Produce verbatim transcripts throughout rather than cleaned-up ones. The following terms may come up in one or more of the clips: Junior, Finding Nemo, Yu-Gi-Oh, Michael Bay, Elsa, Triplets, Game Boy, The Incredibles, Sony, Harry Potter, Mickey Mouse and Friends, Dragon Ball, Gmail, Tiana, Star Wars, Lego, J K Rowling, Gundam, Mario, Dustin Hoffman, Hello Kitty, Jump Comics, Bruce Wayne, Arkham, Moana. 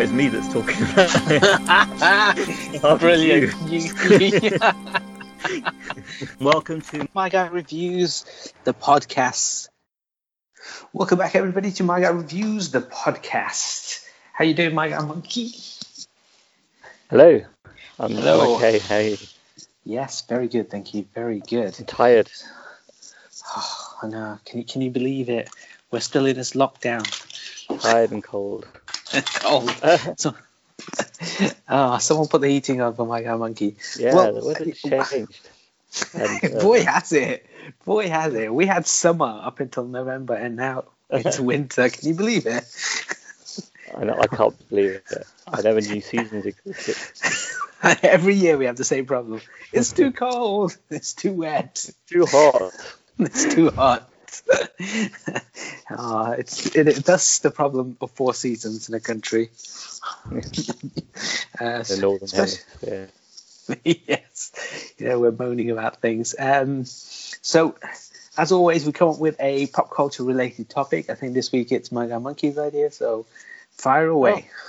it's me that's talking about it. Brilliant. Welcome to My Guy Reviews, the podcast. Welcome back, everybody, to My Guy Reviews, the podcast. How you doing, My Guy Monkey? Hello. I'm Hello. Okay, hey. Yes, very good, thank you. Very good. I'm tired. Oh, I know. Can you, can you believe it? We're still in this lockdown. Tired and cold. Cold. so, oh, someone put the heating on for My Guy Monkey. Yeah, well, the weather's changed. And, uh, boy, has it. Boy, has it. We had summer up until November, and now it's winter. Can you believe it? I know, I can't believe it. I never knew seasons existed. Every year we have the same problem. It's too cold. It's too wet. It's too hot. It's too hot. uh, it's it, it, that's the problem of four seasons in a country. uh, the northern hemisphere. Yes, yeah, we're moaning about things. Um, so, as always, we come up with a pop culture related topic. I think this week it's My Guy Monkey's idea, so fire away. Oh.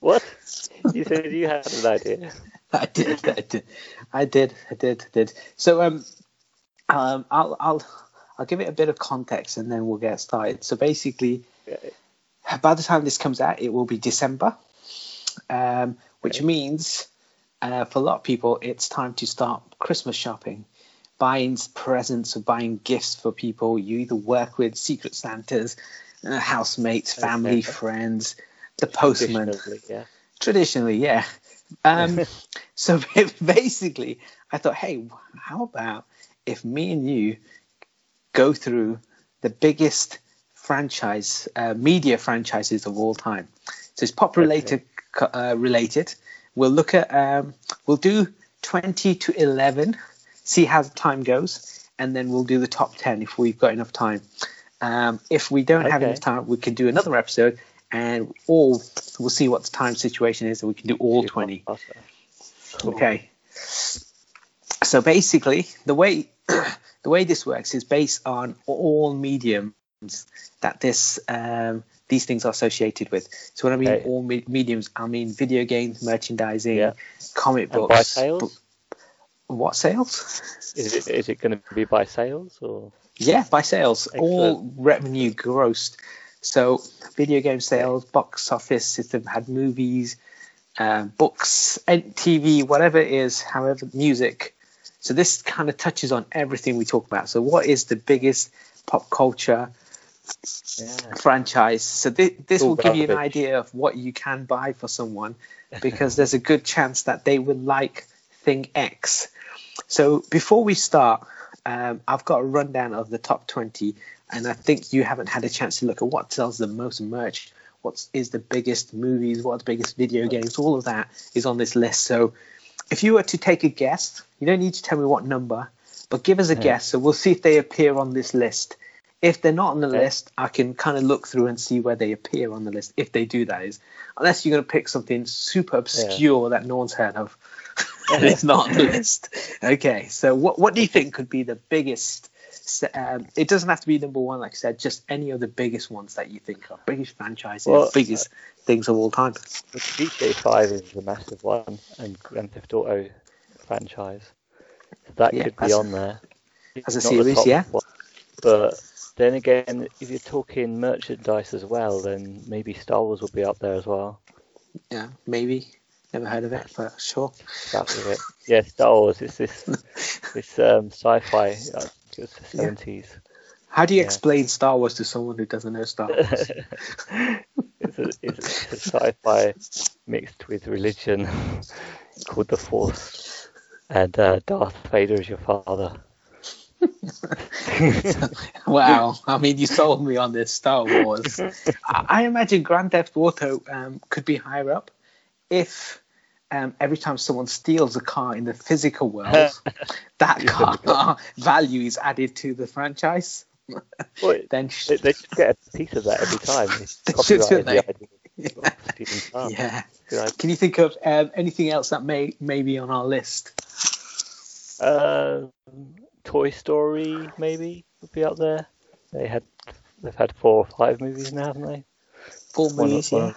What? You said you had an idea. I did, I did, I did, I did, I did. So, um, um, I'll, I'll. I'll give it a bit of context and then we'll get started. So basically, okay. By the time this comes out, it will be December, um, which okay. means uh, for a lot of people, it's time to start Christmas shopping, buying presents or buying gifts for people you either work with, secret Santas, uh, housemates, family, okay. friends, the postman. Traditionally, yeah. Traditionally, yeah. Um, so basically, I thought, hey, how about if me and you go through the biggest franchise, uh, media franchises of all time. So it's pop related. Okay. Uh, related. We'll look at, um, we'll do twenty to eleven, see how the time goes, and then we'll do the top ten if we've got enough time. Um, if we don't okay. have enough time, we can do another episode, and all we'll see what the time situation is, and we can do all twenty. Cool. Okay. So basically, the way. The way this works is based on all mediums that this um, these things are associated with. So when I mean okay. all me- mediums, I mean video games, merchandising, yeah. comic books. And by sales? Bo- what sales? Is it is it going to be by sales or? Yeah, by sales. Excellent. All revenue grossed. So video game sales, box office system had movies, uh, books, T V, whatever it is, however, music. So this kind of touches on everything we talk about. So what is the biggest pop culture yeah. franchise? So th- this All will garbage. give you an idea of what you can buy for someone, because there's a good chance that they would like thing X. So before we start, um, I've got a rundown of the top twenty, and I think you haven't had a chance to look at what sells the most merch, what is the biggest movies, what's the biggest video games, all of that is on this list. So if you were to take a guess, you don't need to tell me what number, but give us a yeah. guess. So we'll see if they appear on this list. If they're not on the yeah. list, I can kind of look through and see where they appear on the list, if they do, that is. Unless you're going to pick something super obscure yeah. that no one's heard of. And it's not on the list. Okay, so what what do you think could be the biggest? Um, it doesn't have to be number one, like I said, just any of the biggest ones that you think of. Biggest franchises, well, biggest uh, things of all time. G T A five is a massive one, and Grand Theft Auto franchise. So that yeah, could be on there. As a Not series, yeah. One, but then again, if you're talking merchandise as well, then maybe Star Wars will be up there as well. Yeah, maybe. Never heard of it, but sure. That was it. Yeah, Star Wars. It's this this um, sci-fi. Uh, It's the seventies. Yeah. How do you yeah. explain Star Wars to someone who doesn't know Star Wars? it's, a, it's a sci-fi mixed with religion called The Force, and uh, Darth Vader is your father. Wow, I mean, you sold me on this Star Wars. I, I imagine Grand Theft Auto um, could be higher up if... Um, every time someone steals a car in the physical world, that car value is added to the franchise. Well, then sh- they, they should get a piece of that every time. Should, they? Yeah. Oh, yeah. Can you think of um, anything else that may, may be on our list? Uh, Toy Story maybe would be up there. They had they've had four or five movies now, haven't they? Four movies, one, yeah. One,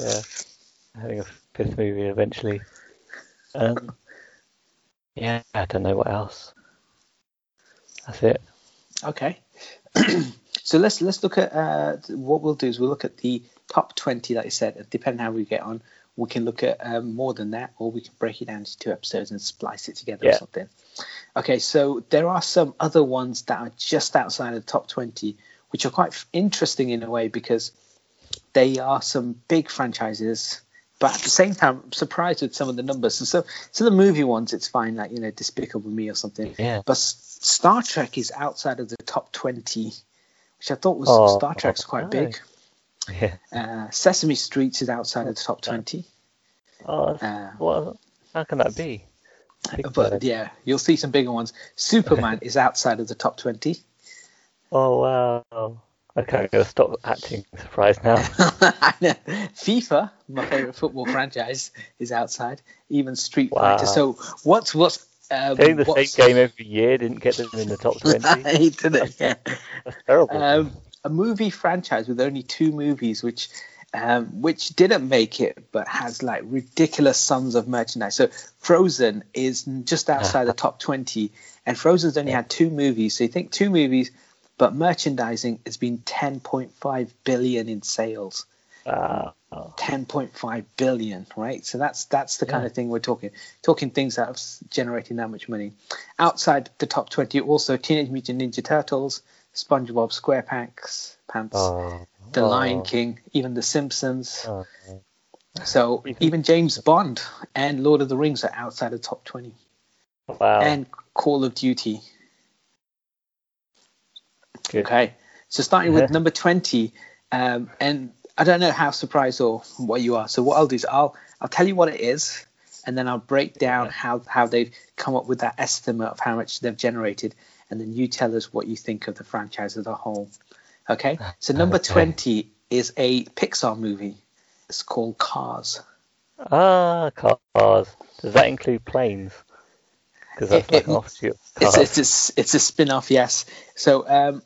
Yeah, having a fifth movie eventually. Um, yeah, I don't know what else. That's it. Okay. So let's let's look at uh, what we'll do is we'll look at the top twenty, like I said, and depending on how we get on, we can look at um, more than that, or we can break it down into two episodes and splice it together yeah. or something. Okay, so there are some other ones that are just outside of the top twenty, which are quite interesting in a way because they are some big franchises, but at the same time, I'm surprised with some of the numbers. And so, so the movie ones, it's fine, like, you know, Despicable Me or something. Yeah. But Star Trek is outside of the top twenty, which I thought was oh, Star Trek's quite oh. big. Yeah. Uh, Sesame Street is outside of the top twenty. Oh, uh, well, how can that be? Big but better. Yeah, you'll see some bigger ones. Superman is outside of the top twenty. Oh wow! I can't go stop acting surprised now. FIFA, my favorite football franchise, is outside. Even Street wow. Fighter. So what's what's Um, Doing the what's... same game every year didn't get them in the top twenty. He didn't. Yeah. That's terrible. Um, a movie franchise with only two movies, which um, which didn't make it, but has like ridiculous sums of merchandise. So Frozen is just outside the top twenty, and Frozen's only yeah. had two movies. So you think two movies, but merchandising has been ten point five billion in sales. Wow. ten point five billion, right? So that's that's the yeah. kind of thing we're talking talking things that are generating that much money. Outside the top twenty, also Teenage Mutant Ninja Turtles, SpongeBob SquarePants, Pants, oh. The oh. Lion King, even The Simpsons. Oh. So even James Bond and Lord of the Rings are outside the top twenty. Wow. And Call of Duty. Good. Okay. So starting yeah. with number twenty, um, and I don't know how surprised or what you are. So what I'll do is I'll I'll tell you what it is, and then I'll break down yeah. how, how they've come up with that estimate of how much they've generated, and then you tell us what you think of the franchise as a whole. Okay? So number okay. twenty is a Pixar movie. It's called Cars. Ah, Cars. Does that include planes? Because that's it, like it, an offshoot of Cars. It's, it's, it's a spin-off, yes. So um,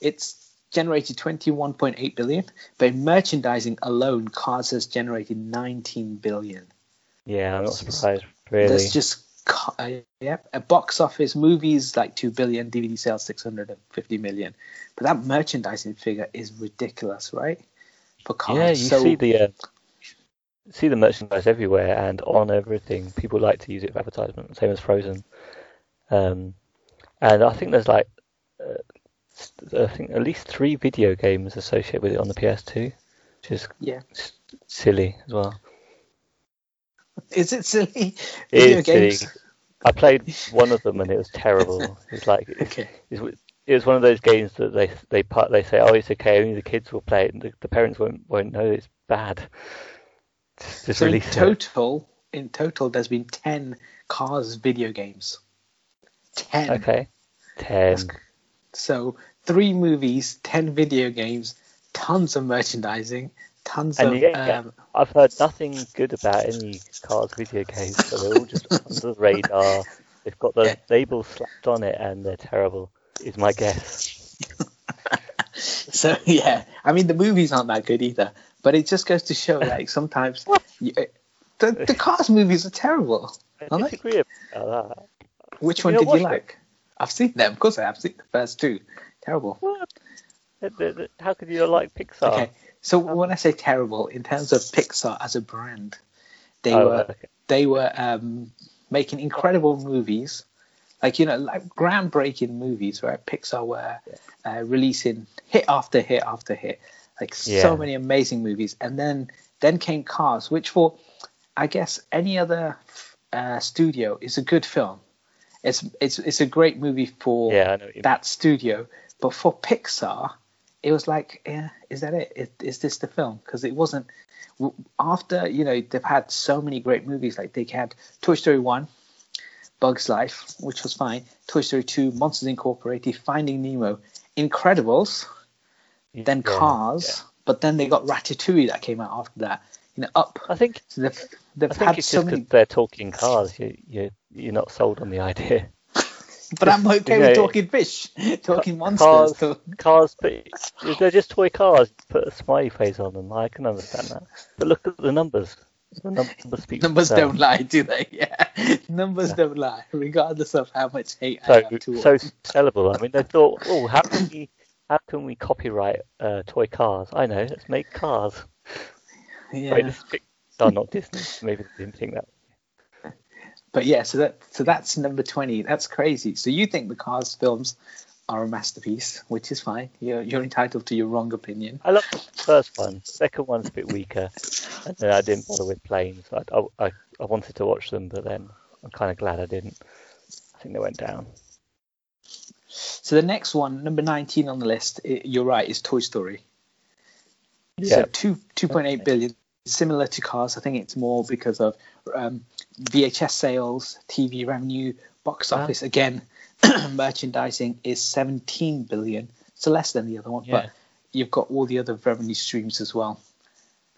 it's generated twenty-one point eight billion, but in merchandising alone, Cars has generated nineteen billion. Yeah, I'm not surprised, really. That's just uh, yeah, a box office, movies like two billion, D V D sales six hundred fifty million. But that merchandising figure is ridiculous, right? For Cars. Yeah, you so, see the uh, see the merchandise everywhere and on everything. People like to use it for advertisement, same as Frozen. Um, and I think there's like Uh, I think at least three video games associated with it on the P S two, which is yeah. silly as well. Is it silly? It video is games? Silly. I played one of them and it was terrible. It's like okay. it's, it was one of those games that they they part they say, oh, it's okay, only the kids will play it, and the, the parents won't won't know it's bad. Just, just so in total, it. in total, there's been ten Cars video games. Ten. Okay. Ten. That's So three movies, ten video games, tons of merchandising, tons and of. Yeah, um, I've heard nothing good about any Cars video games. So they're all just under the radar. They've got the yeah. label slapped on it, and they're terrible. Is my guess. So yeah, I mean the movies aren't that good either, but it just goes to show like sometimes you, the, the Cars movies are terrible. I disagree about that. Which one did you like? It? I've seen them. Of course I have. I've seen the first two. Terrible. What? How could you like Pixar? Okay. So when I say terrible, in terms of Pixar as a brand, they oh, were okay. they were um, making incredible movies, like you know, like groundbreaking movies, right? Pixar were uh, releasing hit after hit after hit, like yeah. so many amazing movies, and then then came Cars, which for I guess any other uh, studio is a good film. It's it's it's a great movie for yeah, that studio, but for Pixar, it was like, yeah, is that it? Is, is this the film? Because it wasn't. After you know they've had so many great movies, like they had Toy Story one, Bug's Life, which was fine. Toy Story two, Monsters Incorporated, Finding Nemo, Incredibles, yeah, then Cars, yeah. but then they got Ratatouille that came out after that. You know, Up. I think so they've, they've I think had it's so just because many... they're talking Cars. You you. You're not sold on the idea. But I'm okay you know, with talking fish, talking monsters. Cars, cars but they're just toy cars. Put a smiley face on them. I can understand that. But look at the numbers. The numbers speak numbers don't lie, do they? Yeah, numbers yeah. don't lie, regardless of how much hate so, I have towards. So sellable. I mean, they thought, oh, how can we, how can we copyright uh, toy cars? I know, let's make cars. Yeah. Wait, this is oh, not Disney. Maybe they didn't think that. But yeah, so that so that's number twenty. That's crazy. So you think the Cars films are a masterpiece, which is fine. You're, you're entitled to your wrong opinion. I love the first one. The second one's a bit weaker. And I didn't bother with planes. I, I, I wanted to watch them, but then I'm kind of glad I didn't. I think they went down. So the next one, number nineteen on the list, it, you're right, is Toy Story. Yeah. So two two point eight billion. Similar to Cars, I think it's more because of um, V H S sales, T V revenue, box office. Wow. Again, merchandising is seventeen billion, so less than the other one. Yeah. But you've got all the other revenue streams as well.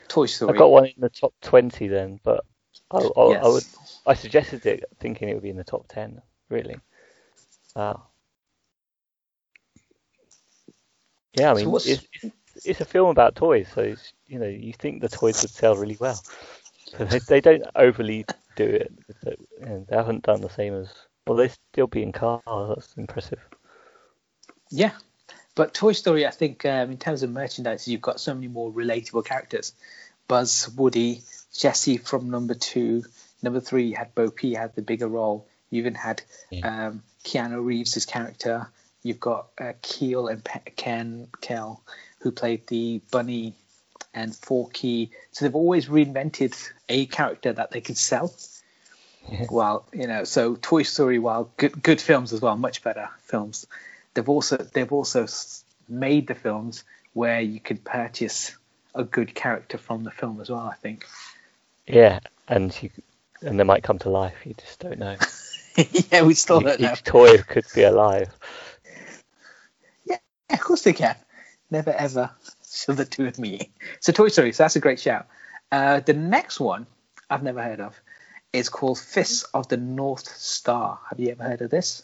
Toy Story. I got one in the top twenty then, but I, I, yes. I would I suggested it thinking it would be in the top ten. Really? Wow. Yeah, I mean, so what's... It's, it's, it's a film about toys, so it's, you know, you think the toys would sell really well. So they, they don't overly do it. And they haven't done the same as... Well, they still be in Cars. That's impressive. Yeah. But Toy Story, I think, um, in terms of merchandise, you've got so many more relatable characters. Buzz, Woody, Jessie from number two. Number three, you had Bo Peep, had the bigger role. You even had yeah. um, Keanu Reeves' character. You've got uh, Keel and Pe- Ken Kel, who played the bunny and Forky. So they've always reinvented a character that they could sell. Yeah. Well, you know, so Toy Story, while good, good films as well, much better films, they've also they've also made the films where you could purchase a good character from the film as well, I think. Yeah, and you, and they might come to life. You just don't know. yeah, we still each, don't know. Each toy could be alive. Yeah, of course they can. Never ever shall the two of me. So Toy Story, so that's a great shout. Uh, the next one I've never heard of is called Fists of the North Star. Have you ever heard of this?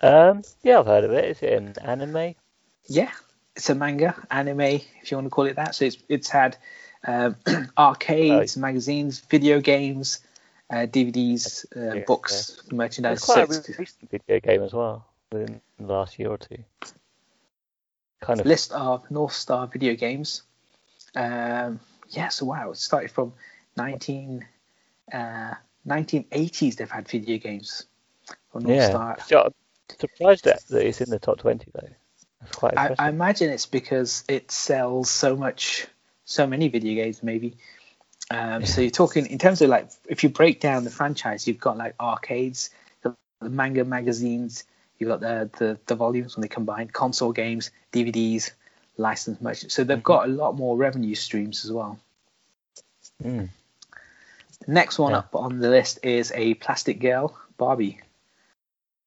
Um, yeah, I've heard of it. Is it an anime? Yeah, it's a manga, anime, if you want to call it that. So it's it's had um, arcades, oh. magazines, video games, uh, D V Ds, uh, yeah, books, yeah. merchandise. It's quite sets. A recent video game as well, within the last year or two. Kind of list of North Star video games. Um, yeah, so wow, it started from nineteen, uh, nineteen eighties. They've had video games for North yeah. Star. Yeah, I'm surprised that it's in the top twenty though. That's quite impressive. I, I imagine it's because it sells so much, so many video games maybe. Um, yeah. So you're talking in terms of like if you break down the franchise, you've got like arcades, the, the manga magazines. You've got the, the, the volumes when they combine, console games, D V Ds, licensed merch. So they've mm-hmm. got a lot more revenue streams as well. Mm. The next one yeah. up on the list is a plastic girl, Barbie.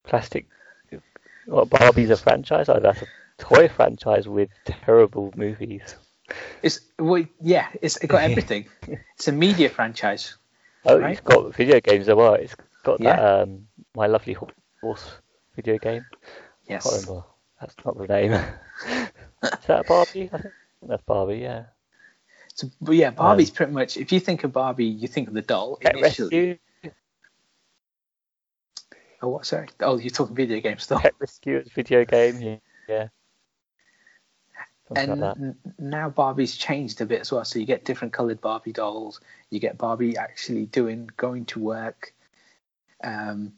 Plastic? What, Barbie's a franchise? Oh, that's a toy franchise with terrible movies. It's well, yeah, it's it got everything. It's a media franchise. Oh, right? It's got video games as well. It's got yeah. that um, My Lovely Horse video game. Yes. I can't remember. That's not the name. Is that Barbie? I think that's Barbie, yeah. So yeah, Barbie's um, pretty much, if you think of Barbie, you think of the doll initially. Rescue. Oh, what? Sorry. Oh, you're talking video game stuff. Pet Rescue, it's video game, yeah. yeah. And like n- now Barbie's changed a bit as well. So you get different coloured Barbie dolls. You get Barbie actually doing, going to work. Um.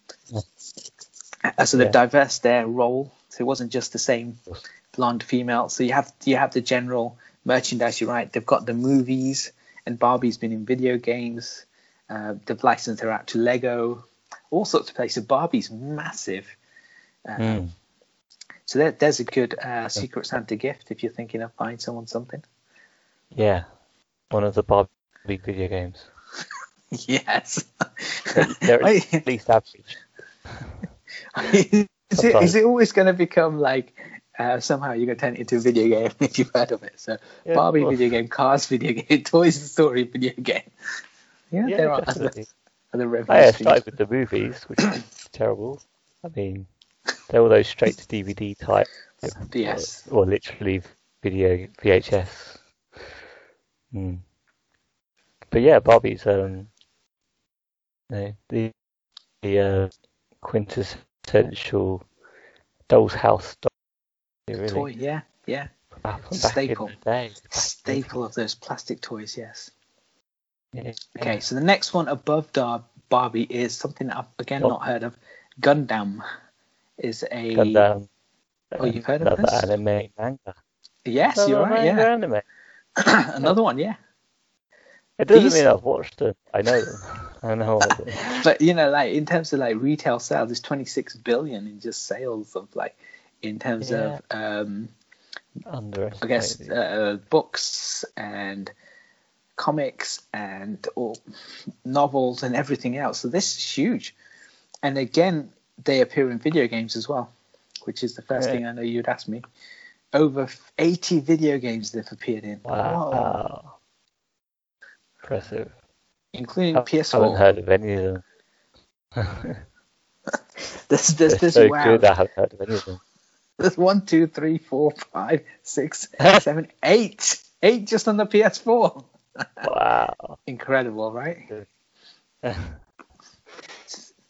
So they've yeah. diverse their role, so it wasn't just the same blonde female. So you have you have the general merchandise. You're right. They've got the movies, and Barbie's been in video games. Uh, they've licensed her out to Lego, all sorts of places. Barbie's massive. Um, mm. So there, there's a good uh, Secret Santa gift if you're thinking of buying someone something. Yeah, one of the Barbie video games. yes. They're at least average. is, it, is it always going to become like uh, somehow you're going to turn it into a video game if you've heard of it? So yeah, Barbie video game, Cars video game, Toy Story video game. Yeah, yeah there are definitely. other, other references. I started with the movies, which is terrible. I mean, They're all those straight to D V D type. Yes. Or, or literally video V H S. Mm. But yeah, Barbie's um, you know, the the uh, quintessential doll's house doll, really. Toy. Yeah, yeah. Staple. Staple of those plastic toys. Yes. Yeah. Okay, so the next one above Dar- Barbie is something that I've again oh. not heard of. Gundam is a. Gundam. Oh, you've heard of this? Another anime manga. Yes, another you're right. Yeah. Anime. Another one, yeah. It doesn't These... mean I've watched them. I know them. I know them. But you know, like in terms of like retail sales, there's twenty-six billion in just sales of like in terms yeah. of um, I guess uh, books and comics and all novels and everything else. So this is huge. And again, they appear in video games as well, which is the first yeah. thing I know you'd ask me. Over eighty video games they've appeared in. Wow. wow. Impressive. Including I, P S four. I haven't heard of any of them. this, this, this, so wow. good I haven't heard of any of them. There's one, two, three, four, five, six, seven, eight. Eight just on the P S four. Wow. Incredible, right?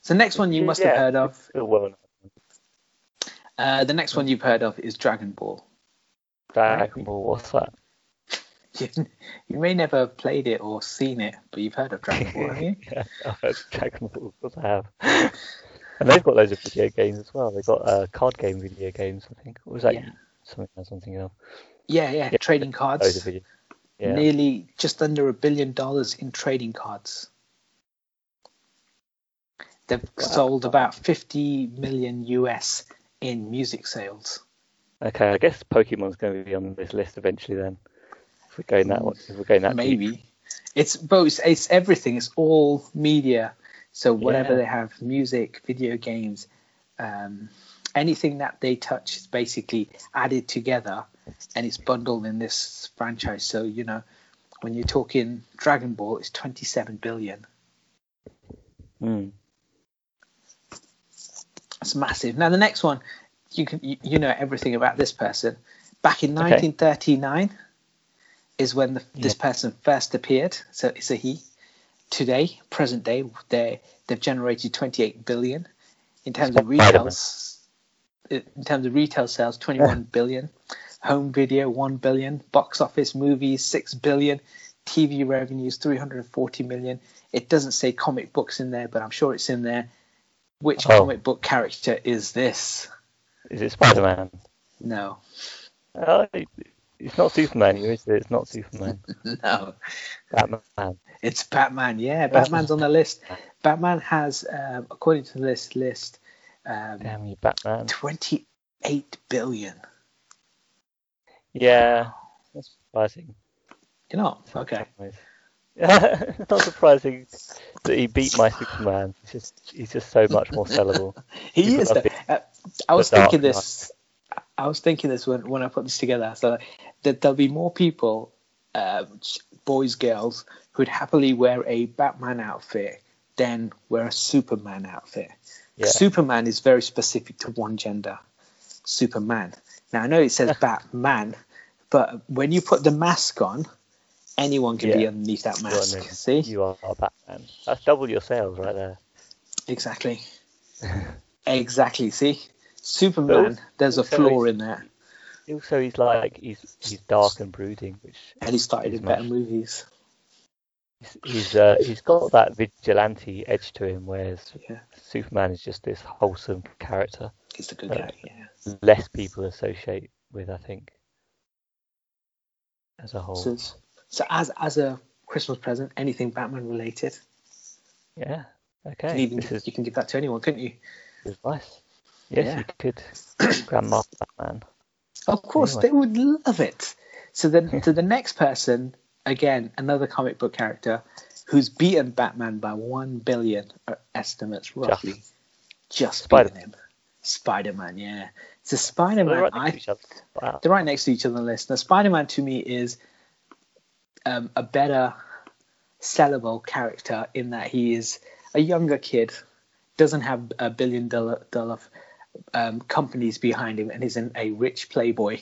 So next one you must yeah, have heard of. Well uh, the next one you've heard of is Dragon Ball. Dragon Ball, what's that? You, you may never have played it or seen it, but you've heard of Dragon Ball, haven't you? Yeah, I've heard of Dragon Ball, of course I have. And they've got loads of video games as well. They've got uh, card game video games, I think. Or was that yeah. something, something else? Yeah, yeah, yeah trading cards. Yeah. Nearly just under a billion dollars in trading cards. They've wow. sold about fifty million U S in music sales. Okay, I guess Pokemon's going to be on this list eventually then. If we're going that, if we're going that maybe deep. It's both. It's everything. It's all media. So whatever yeah. they have, music, video games, um, anything that they touch is basically added together, and it's bundled in this franchise. So you know, when you're talking Dragon Ball, it's twenty-seven billion. Mm. It's massive. Now the next one, you can you, you know everything about this person. Back in nineteen thirty-nine. Okay. Is when the, this yeah. person first appeared, so it's a he. Today, present day, they they've generated twenty-eight billion in terms of retail. In terms of retail sales, twenty-one billion. Home video, one billion. Box office movies, six billion. T V revenues, three hundred forty million. It doesn't say comic books in there, but I'm sure it's in there. Which oh. comic book character is this? Is it Spider-Man? No. Uh, It's not Superman, is it? It's not Superman. No. Batman. It's Batman, yeah. Batman's on the list. Batman has, um, according to this list, um, damn you, Batman. twenty-eight billion. Yeah. That's surprising. You're not? Okay. It's not surprising that he beat my Superman. He's just, he's just so much more sellable. he he's is. The, uh, I was thinking this... I was thinking this when, when I put this together, so that there'll be more people, uh, boys, girls, who'd happily wear a Batman outfit than wear a Superman outfit. Yeah. Superman is very specific to one gender, Superman. Now, I know it says Batman, but when you put the mask on, anyone can yeah. be underneath that mask. You see? You are Batman. That's double your sales right there. Exactly. Exactly, see? Superman, also, there's a flaw in there. Also, he's like he's he's dark and brooding, which and he started in much, better movies. He's he's, uh, he's got that vigilante edge to him, whereas yeah. Superman is just this wholesome character. He's a good guy. Yeah. Less people associate with, I think, as a whole. So, so as as a Christmas present, anything Batman related. Yeah. Okay. You can, even give, is, you can give that to anyone, couldn't you? Advice. Yes, yeah. you could. Grandma Batman. Of course, anyway. They would love it. So then, to the next person, again, another comic book character who's beaten Batman by one billion estimates, roughly. Just, just Spider-Man. Beaten him. Spider-Man, yeah. So Spider-Man, they're right, I, wow. they're right next to each other on the list. Now, Spider-Man to me is um, a better sellable character in that he is a younger kid, doesn't have a billion dollar dollar. um, companies behind him and isn't a rich playboy.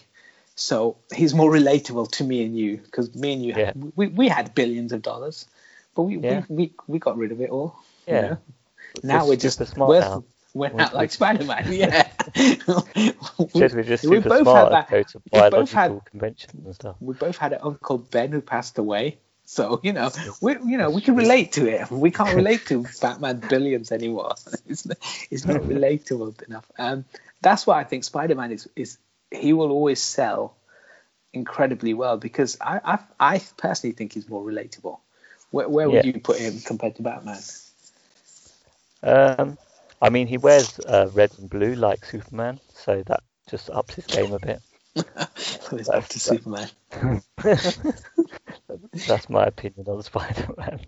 So he's more relatable to me and you, because me and you, yeah. had, we, we had billions of dollars, but we yeah. we, we, we got rid of it all. Yeah. You know? Now we're just we're, now. we're not like Spider-Man. Yeah. we, we're just we both smart had that. Go to biological we both had conventions and stuff. We both had an Uncle Ben who passed away. So, you know, we you know we can relate to it. We can't relate to Batman Billions anymore. It's, it's not relatable enough. Um, that's why I think Spider-Man is, is he will always sell incredibly well, because I I, I personally think he's more relatable. Where, where would yeah. you put him compared to Batman? Um, I mean, he wears uh, red and blue like Superman, so that just ups his game a bit. He's back to Superman. That's my opinion on Spider-Man.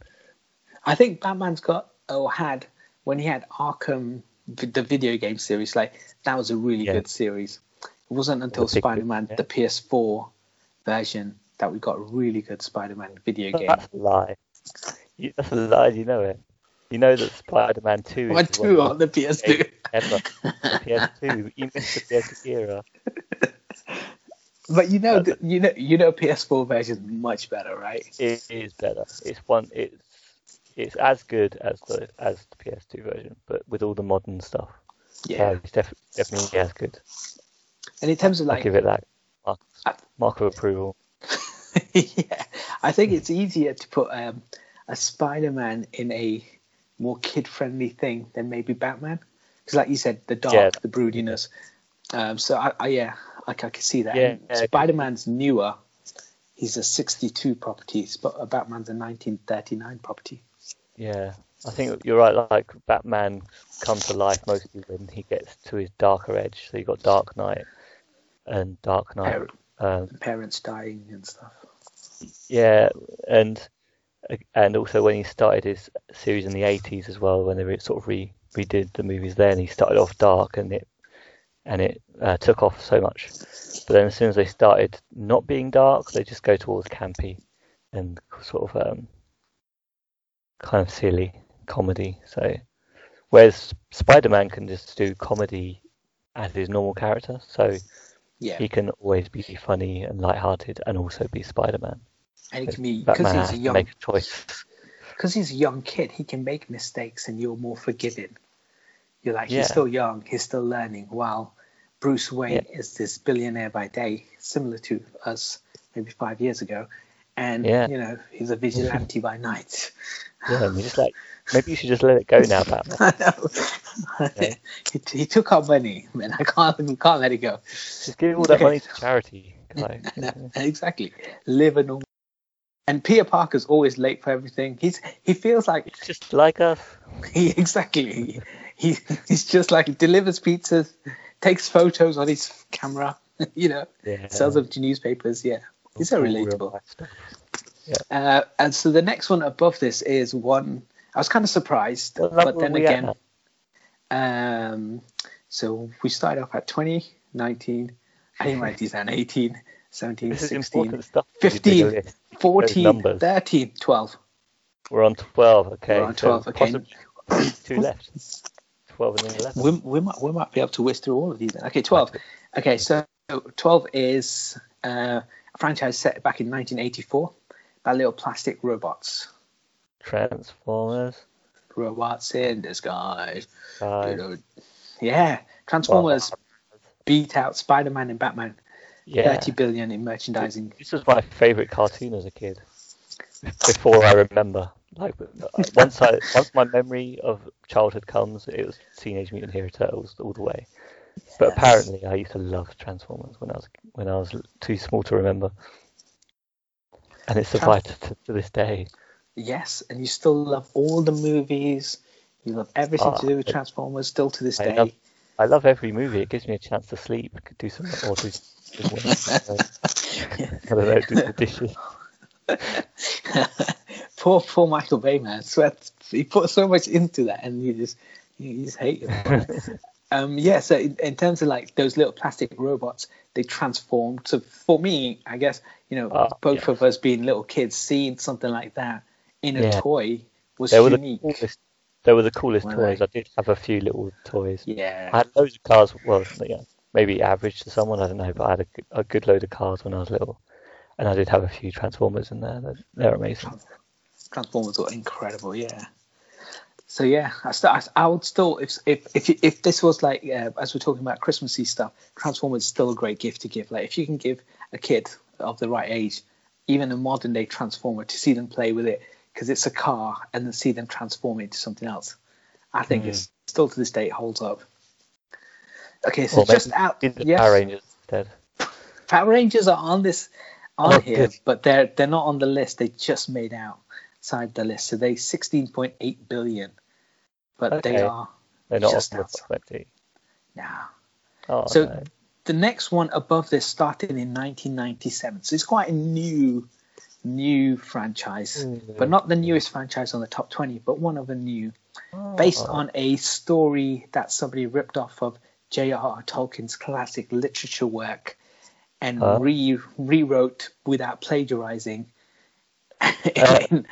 I think Batman's got or had when he had Arkham, the video game series. Like that was a really yeah. good series. It wasn't until Spider-Man, yeah. the P S four version, that we got a really good Spider-Man video game. That's a lie. That's a lie. You know it. You know that Spider-Man two is two on the P S two. Ever. The P S two, even the P S two era. But you know, the, you know, you know, P S four version is much better, right? It is better. It's one. It's it's as good as the as the P S two version, but with all the modern stuff. Yeah, so it's def- definitely as good. And in terms of like, I'll give it that mark, mark of approval. Yeah, I think it's easier to put um, a Spider-Man in a more kid-friendly thing than maybe Batman, because, like you said, the dark, yeah. the broodiness. Um, so I, I yeah. Like I can see that. Yeah, yeah, Spider-Man's okay. newer. He's a sixty-two property, but Batman's a nineteen thirty-nine property. Yeah, I think you're right. Like Batman comes to life mostly when he gets to his darker edge. So you got Dark Knight and Dark Knight. Parent, um, parents dying and stuff. Yeah, and and also when he started his series in the eighties as well, when they sort of re, redid the movies there, and he started off dark and it. and it uh, took off so much. But then as soon as they started not being dark, they just go towards campy and sort of um, kind of silly comedy. So, whereas Spider-Man can just do comedy as his normal character, so yeah. he can always be funny and lighthearted and also be Spider-Man. And it can be, because he's a young, make a choice. Because he's a young kid, he can make mistakes and you're more forgiving. You're like, yeah. he's still young, he's still learning. While Bruce Wayne yeah. is this billionaire by day, similar to us maybe five years ago. And, yeah. you know, he's a vigilante by night. Yeah, and you're just like, maybe you should just let it go now, Batman. I know. Yeah. he, he took our money, man. I can't, can't let it go. Just give all that money to charity. Like, no, exactly. Live a normal. And Peter Parker's always late for everything. He's He feels like... It's just like us. He, exactly. He he's just like, he delivers pizzas, takes photos on his camera, you know, yeah. sells them to newspapers. Yeah, he's so relatable. Yeah. Uh, and so the next one above this is one I was kind of surprised, well, but then again, um, so we started off at twenty, nineteen, I didn't write these down, eighteen, seventeen, sixteen, fifteen, fourteen, thirteen, twelve. We're on twelve, okay. We're on twelve, so okay. Two left. twelve and then eleven. We, we, might, we might be able to whiz through all of these then. Okay, twelve. Okay, so twelve is uh, a franchise set back in nineteen eighty-four by little plastic robots. Transformers. Robots in disguise. Uh, yeah, Transformers well, beat out Spider-Man and Batman. Yeah. thirty billion in merchandising. This was my favourite cartoon as a kid. Before I remember. Like once I once my memory of childhood comes, it was Teenage Mutant Ninja Turtles all the way. Yes. But apparently, I used to love Transformers when I was when I was too small to remember, and it survived Trans- to, to this day. Yes, and you still love all the movies. You love everything oh, to do with Transformers still to this I day. Love, I love every movie. It gives me a chance to sleep, do some or do, do work, so. yeah. I don't know, do the dishes. Poor, poor Michael Bay, man. I swear, he put so much into that, and you just, you just hate him. um, yeah. So in, in terms of like those little plastic robots, they transformed. So for me, I guess you know, oh, both yeah. of us being little kids, seeing something like that in a yeah. toy was they unique. Were the coolest, They were the coolest were toys. They? I did have a few little toys. Yeah. I had loads of cars. Well, yeah, maybe average to someone, I don't know, but I had a, a good load of cars when I was little. And I did have a few Transformers in there. They're, they're amazing. Transformers were incredible, yeah. So yeah, I, st- I, I would still, if if if, if this was like, uh, as we're talking about Christmassy stuff, Transformers is still a great gift to give. Like if you can give a kid of the right age, even a modern day Transformer, to see them play with it, because it's a car, and then see them transform into something else. I think mm. it's still to this day it holds up. Okay, so well, just out. Yes. Power Rangers instead. Power Rangers are on this, on oh, here, good. But they're they're not on the list. They just made outside the list, so they sixteen point eight billion, but okay. they are they're not just off the twenty. No. Oh, so no. The next one above this started in nineteen ninety-seven, so it's quite a new. New franchise, mm-hmm. but not the newest franchise on the top twenty, but one of the new, oh. based on a story that somebody ripped off of J R R Tolkien's classic literature work and huh? re rewrote without plagiarizing. Uh, in,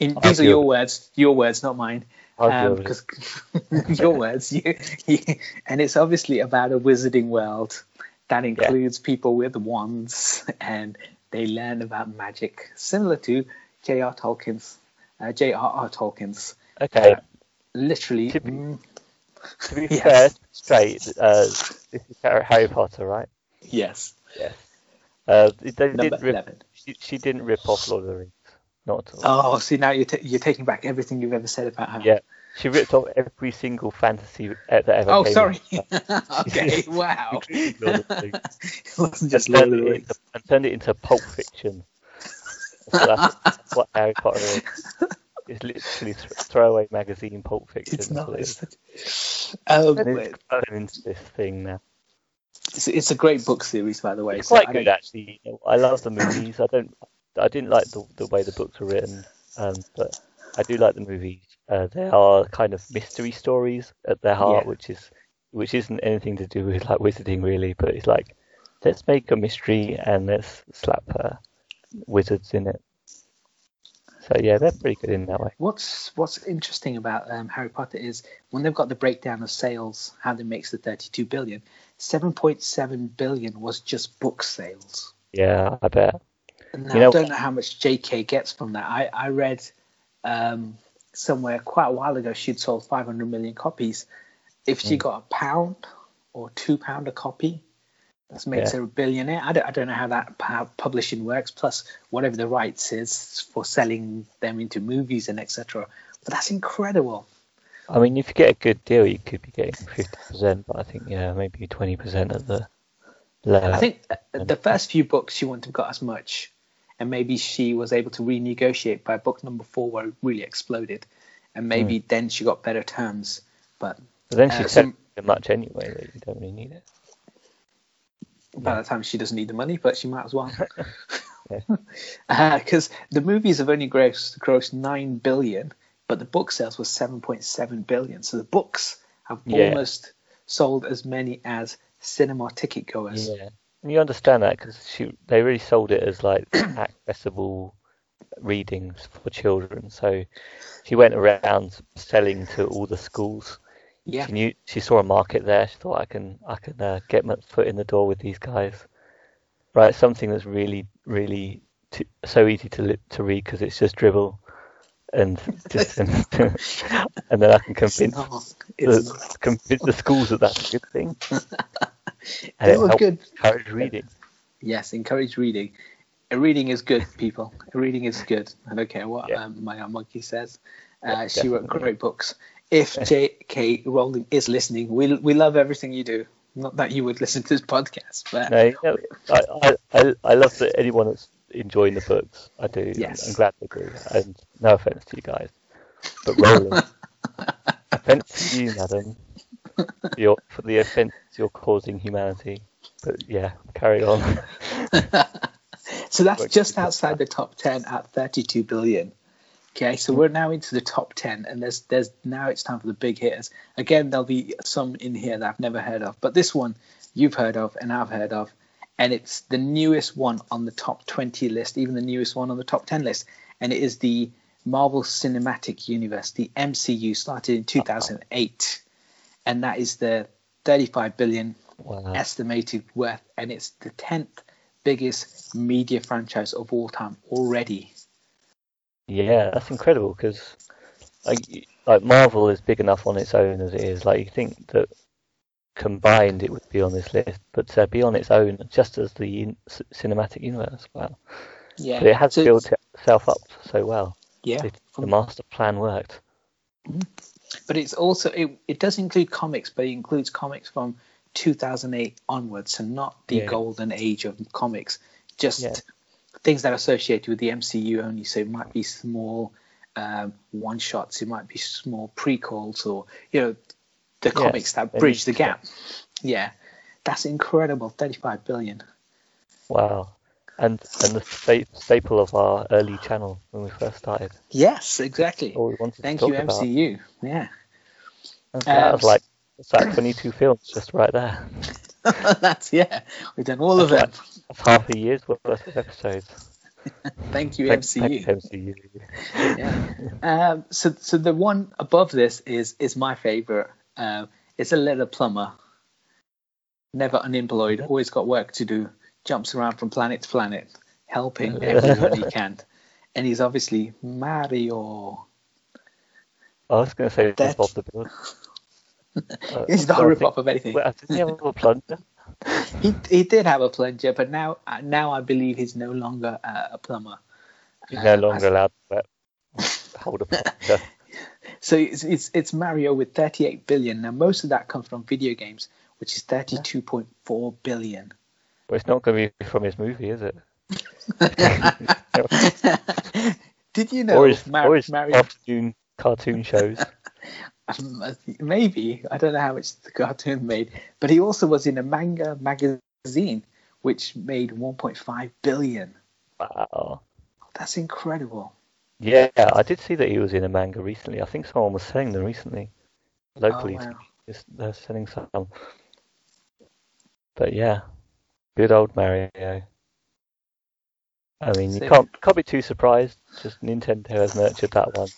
in, these are your words, your words, not mine, because um, your words. You, you, and it's obviously about a wizarding world that includes yeah. people with wands and. They learn about magic, similar to J R. Tolkien's, uh, J R R. Tolkien's. Okay. Uh, literally. To be, mm, to be yes. fair, straight. Uh, this is Harry Potter, right? Yes. Yes. Uh, they did rip, she, she didn't rip off Lord of the Rings. Not at all. Oh, see, now you're t- you're taking back everything you've ever said about her. Yeah. She ripped off every single fantasy that ever oh, came sorry. Okay, wow. It wasn't just and turned it, into, and turned it into Pulp Fiction. So that's, that's what Harry Potter is. It's literally throwaway magazine Pulp Fiction. It's not. It's such... um, and it's going into this thing now. It's, it's a great book series, by the way. It's so quite I good, don't... actually. I love the movies. I don't. I didn't like the, the way the books were written, um, but I do like the movies. Uh, they are kind of mystery stories at their heart, yeah. which is which isn't anything to do with like wizarding really, but it's like let's make a mystery and let's slap uh, wizards in it. So yeah, they're pretty good in that way. What's what's interesting about um, Harry Potter is when they've got the breakdown of sales, how they makes the thirty-two billion, seven point seven billion was just book sales. Yeah, I bet. Now, you know, I don't know how much J K gets from that. I I read. Um, somewhere quite a while ago she'd sold five hundred million copies. If she mm. got a pound or two pound a copy, that makes yeah. her a billionaire. I don't, I don't know how that how publishing works, plus whatever the rights is for selling them into movies and etc, but that's incredible. I mean, if you get a good deal you could be getting fifty percent, but I think yeah maybe twenty percent of the layout. I think the first few books she wouldn't have got as much. And maybe she was able to renegotiate by book number four, where it really exploded. And maybe mm. then she got better terms. But, but then she uh, said so much anyway that you don't really need it. By yeah. the time she doesn't need the money, but she might as well. Because uh, the movies have only grossed, grossed nine billion dollars, but the book sales were seven point seven billion dollars. So the books have yeah. almost sold as many as cinema ticket goers. Yeah. And you understand that because they really sold it as like accessible readings for children. So she went around selling to all the schools. Yeah. She knew she saw a market there. She thought I can I can uh, get my foot in the door with these guys. Right, something that's really really t- so easy to li- to read because it's just drivel and just and, and then I can convince it's it's the, convince the schools that that's a good thing. And it helps good. Encourage reading. Yes, encourage reading. A reading is good, people. A reading is good. I don't care what yeah. um, my aunt Monkey says. Uh, yeah, she definitely. Wrote great books. If J K Rowling is listening, we we love everything you do. Not that you would listen to this podcast, but no, you know, I, I I love that anyone that's enjoying the books. I do. Yes. I'm glad they do. And no offense to you guys, but Rowling, offense to you, madam. Your, for the offence you're causing humanity, but yeah, carry on. So that's just outside the top ten at thirty-two billion. Okay, so we're now into the top ten, and there's there's now it's time for the big hitters. Again, there'll be some in here that I've never heard of, but this one you've heard of and I've heard of, and it's the newest one on the top twenty list, even the newest one on the top ten list, and it is the Marvel Cinematic Universe, the M C U, started in two thousand eight, and that is the thirty-five billion wow. estimated worth, and it's the tenth biggest media franchise of all time already. Yeah, that's incredible, because like, like Marvel is big enough on its own as it is. Like, you think that combined it would be on this list, but to be on its own just as the cinematic universe, wow. Yeah, but it has so built itself up so well. Yeah, it, the master plan worked. But it's also it, it does include comics, but it includes comics from two thousand eight onwards, so not the yeah. golden age of comics. Just yeah. things that are associated with the M C U only. So it might be small um, one shots, it might be small prequels, or you know the comics yes, that bridge the gap. Yeah, that's incredible. thirty-five billion. Wow. And and the sta- staple of our early channel when we first started. Yes, exactly. All we wanted Thank to talk you, M C U. About. Yeah. And so um, that was like, it's like twenty-two films just right there. That's, yeah. We've done all that's of like, them. That's half a year's worth of episodes. Thank you, M C U. Thanks, M C U. Yeah. Um, so so the one above this is, is my favourite. Uh, it's a little plumber. Never unemployed, always got work to do. Jumps around from planet to planet, helping everyone he can. And he's obviously Mario. I was going to say it's Death. Rip off the build. It's uh, not a rip off of anything. Well, did he have a little plunger? he, he did have a plunger, but now now I believe he's no longer uh, a plumber. He's uh, no longer as... allowed to hold a plunger. So it's, it's, it's Mario with thirty-eight billion. Now, most of that comes from video games, which is thirty-two point four billion. Well, it's not going to be from his movie, is it? Did you know? Or his, Mar- or his Mario... afternoon cartoon shows. Maybe. I don't know how much the cartoon made. But he also was in a manga magazine, which made one point five billion. Wow. That's incredible. Yeah, I did see that he was in a manga recently. I think someone was selling them recently. Locally, oh, wow. They're selling some. But yeah. Good old Mario. I mean, you can't, can't be too surprised. Just Nintendo has nurtured that one.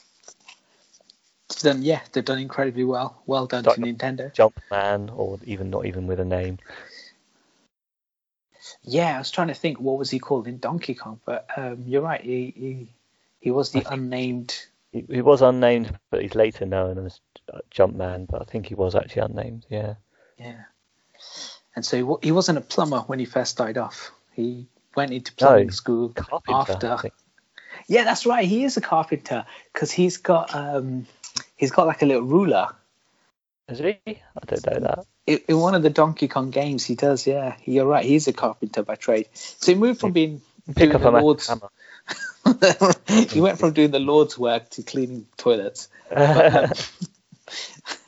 Then, yeah, they've done incredibly well. Well done Start to Nintendo. Jumpman, or even not even with a name. Yeah, I was trying to think, what was he called in Donkey Kong? But um, you're right, he he, he was the unnamed... He, he was unnamed, but he's later known as Jumpman, but I think he was actually unnamed, yeah. Yeah. And so he wasn't a plumber when he first started off. He went into plumbing no, school after. Yeah, that's right. He is a carpenter because he's got um, he's got like a little ruler. Is he? I don't know that. In, in one of the Donkey Kong games, he does. Yeah, you're right. He's a carpenter by trade. So he moved from being Pick doing up the a Lord's. He went from doing the Lord's work to cleaning toilets. But, um...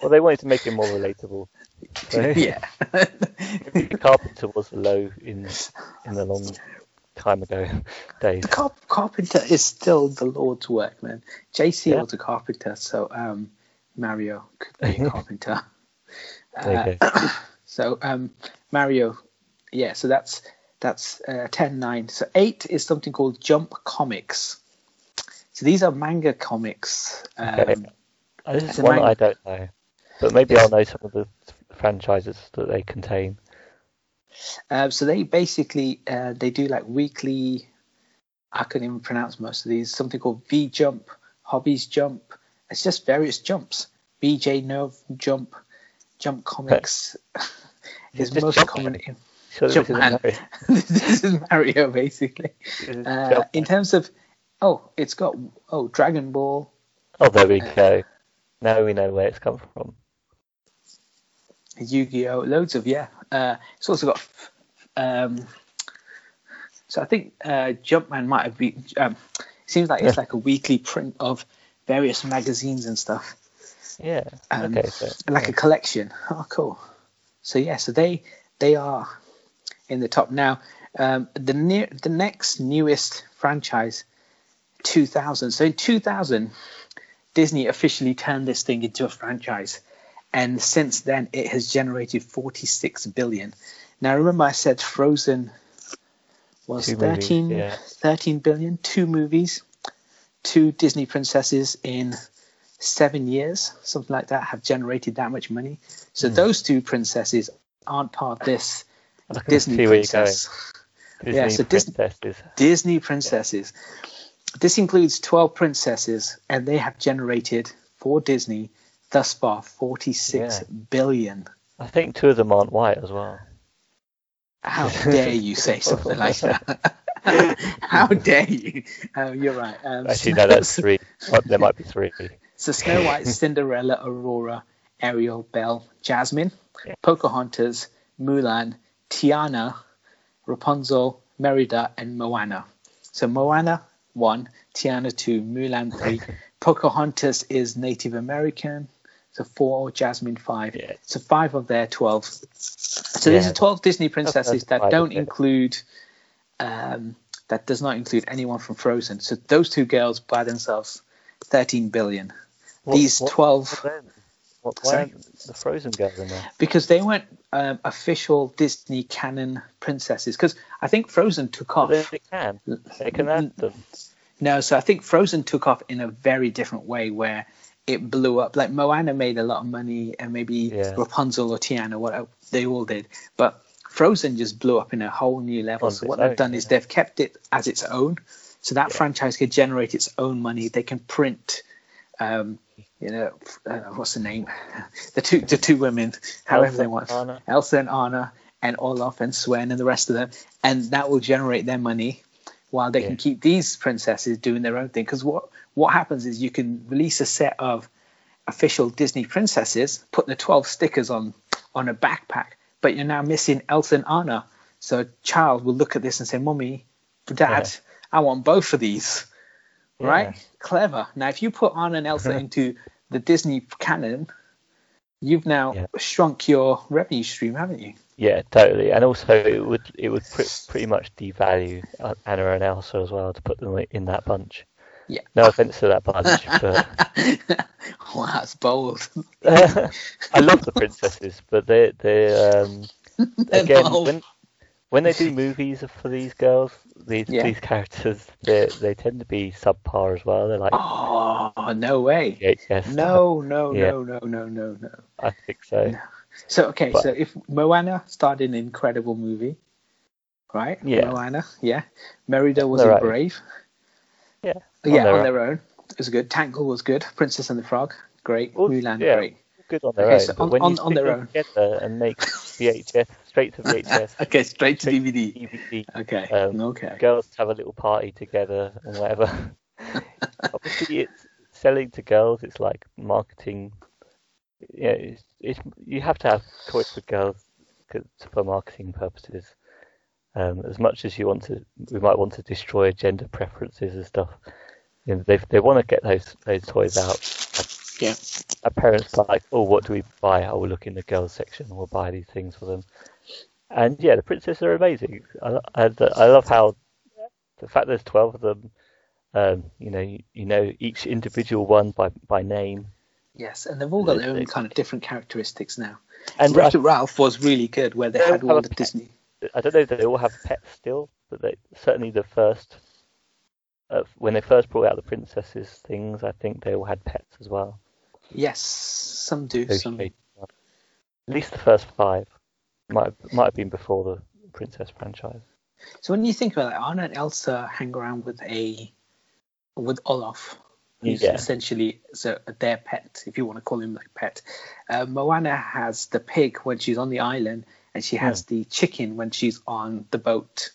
well, they wanted to make him more relatable. So, yeah, the carpenter was low in in the long time ago days. The carp- carpenter is still the Lord's work, man. J C yeah. was a carpenter, so um, Mario could be a carpenter. uh, so um, Mario, yeah. So that's that's uh, ten nine. So eight is something called Jump Comics. So these are manga comics. Um, okay. Oh, this is one manga- I don't know, but maybe I'll know some of the franchises that they contain. Um, so they basically uh, they do like weekly. I couldn't even pronounce most of these. Something called V Jump, Hobbies Jump. It's just various jumps. B J Nerve Jump, Jump Comics is most jump common. In, so jump this, is this is Mario basically. Is uh, in terms of oh, it's got oh Dragon Ball. Oh, there we uh, go. Now we know where it's come from. Yu-Gi-Oh, loads of yeah. Uh, it's also got. Um, so I think uh, Jumpman might have been. Um, it seems like yeah. it's like a weekly print of various magazines and stuff. Yeah. Um, okay. So, like yeah. a collection. Oh, cool. So yeah, so they they are in the top now. Um, the near the next newest franchise, two thousand. So in two thousand, Disney officially turned this thing into a franchise. And since then, it has generated forty-six billion. Now, remember I said Frozen was thirteen, movies, yeah. thirteen billion, two movies. two Disney Princesses in seven years, something like that, have generated that much money. So mm. those two princesses aren't part of this Disney Princess. Disney yeah, so princesses. Dis- Disney Princesses. Yeah. This includes twelve princesses, and they have generated for Disney thus far forty-six yeah. billion. I think two of them aren't white as well. How dare you say something like that? How dare you? Oh, you're right. Um, Actually, no, that's three. There might be three. So Snow White, Cinderella, Aurora, Ariel, Belle, Jasmine, yeah. Pocahontas, Mulan, Tiana, Rapunzel, Merida, and Moana. So Moana one, Tiana two, Mulan three. Pocahontas is Native American. So four, Jasmine five. Yeah. So five of their twelve. So yeah. these are twelve Disney princesses that five, don't yeah. include... Um, that does not include anyone from Frozen. So those two girls by themselves, thirteen billion. What, These what, twelve. What, why aren't the Frozen girls in there? Because they weren't um, official Disney canon princesses. Because I think Frozen took off. They, they can. They can add them. No, so I think Frozen took off in a very different way where it blew up. Like Moana made a lot of money, and maybe yeah. Rapunzel or Tiana, whatever, they all did. But Frozen just blew up in a whole new level. On so what own, they've done yeah. is they've kept it as its own. So that yeah. franchise could generate its own money. They can print, um, you know, uh, what's the name? The two the two women, however Elsa they want. Anna. Elsa and Anna and Olaf and Sven and the rest of them. And that will generate their money while they yeah. can keep these princesses doing their own thing. Because what, what happens is you can release a set of official Disney princesses, put the twelve stickers on on a backpack, but you're now missing Elsa and Anna. So a child will look at this and say, Mummy, Dad, yeah. I want both of these. Yeah. Right? Clever. Now, if you put Anna and Elsa into the Disney canon, you've now yeah. shrunk your revenue stream, haven't you? Yeah, totally. And also, it would it would pr- pretty much devalue Anna and Elsa as well to put them in that bunch. Yeah. No offense to that bunch, but wow, that's bold. I love the princesses, but they they um, again bold. when when they do movies for these girls, these yeah. these characters, they they tend to be subpar as well. They're like, oh no way, V H S. no no yeah. no no no no no. I think so. No. So okay, but, so if Moana starred in an incredible movie, right? Yeah. Moana, yeah. Merida was right. brave. Yeah. Yeah, on their, on their own. It was good. Tangle was good. Princess and the Frog, great. Well, Mulan, yeah, great. Good on their okay, own. So on, on, on their own. And make V H S, straight to V H S. okay, straight, straight to D V D. D V D. Okay, um, okay. Girls have a little party together and whatever. Obviously, it's selling to girls. It's like marketing. Yeah, it's, it's, you have to have toys for girls for marketing purposes. Um, as much as you want to, we might want to destroy gender preferences and stuff. You know, they they want to get those those toys out. Yeah. Our parents are like, oh, what do we buy? Oh, we'll look in the girls section. We'll buy these things for them. And yeah, the princesses are amazing. I I, I love how the fact there's twelve of them. Um, you know, you, you know each individual one by, by name. Yes, and they've all got their own kind of different characteristics now. And Ralph, Ralph was really good, where they had all the Disney. I don't know if they all have pets still, but they, certainly the first, uh, when they first brought out the princesses things, I think they all had pets as well. Yes, some do. Some... At least the first five. Might, might have been before the princess franchise. So when you think about it, Anna and Elsa hang around with a with Olaf, who's yeah. essentially so their pet, if you want to call him like pet. Uh, Moana has the pig when she's on the island, and she has yeah. the chicken when she's on the boat.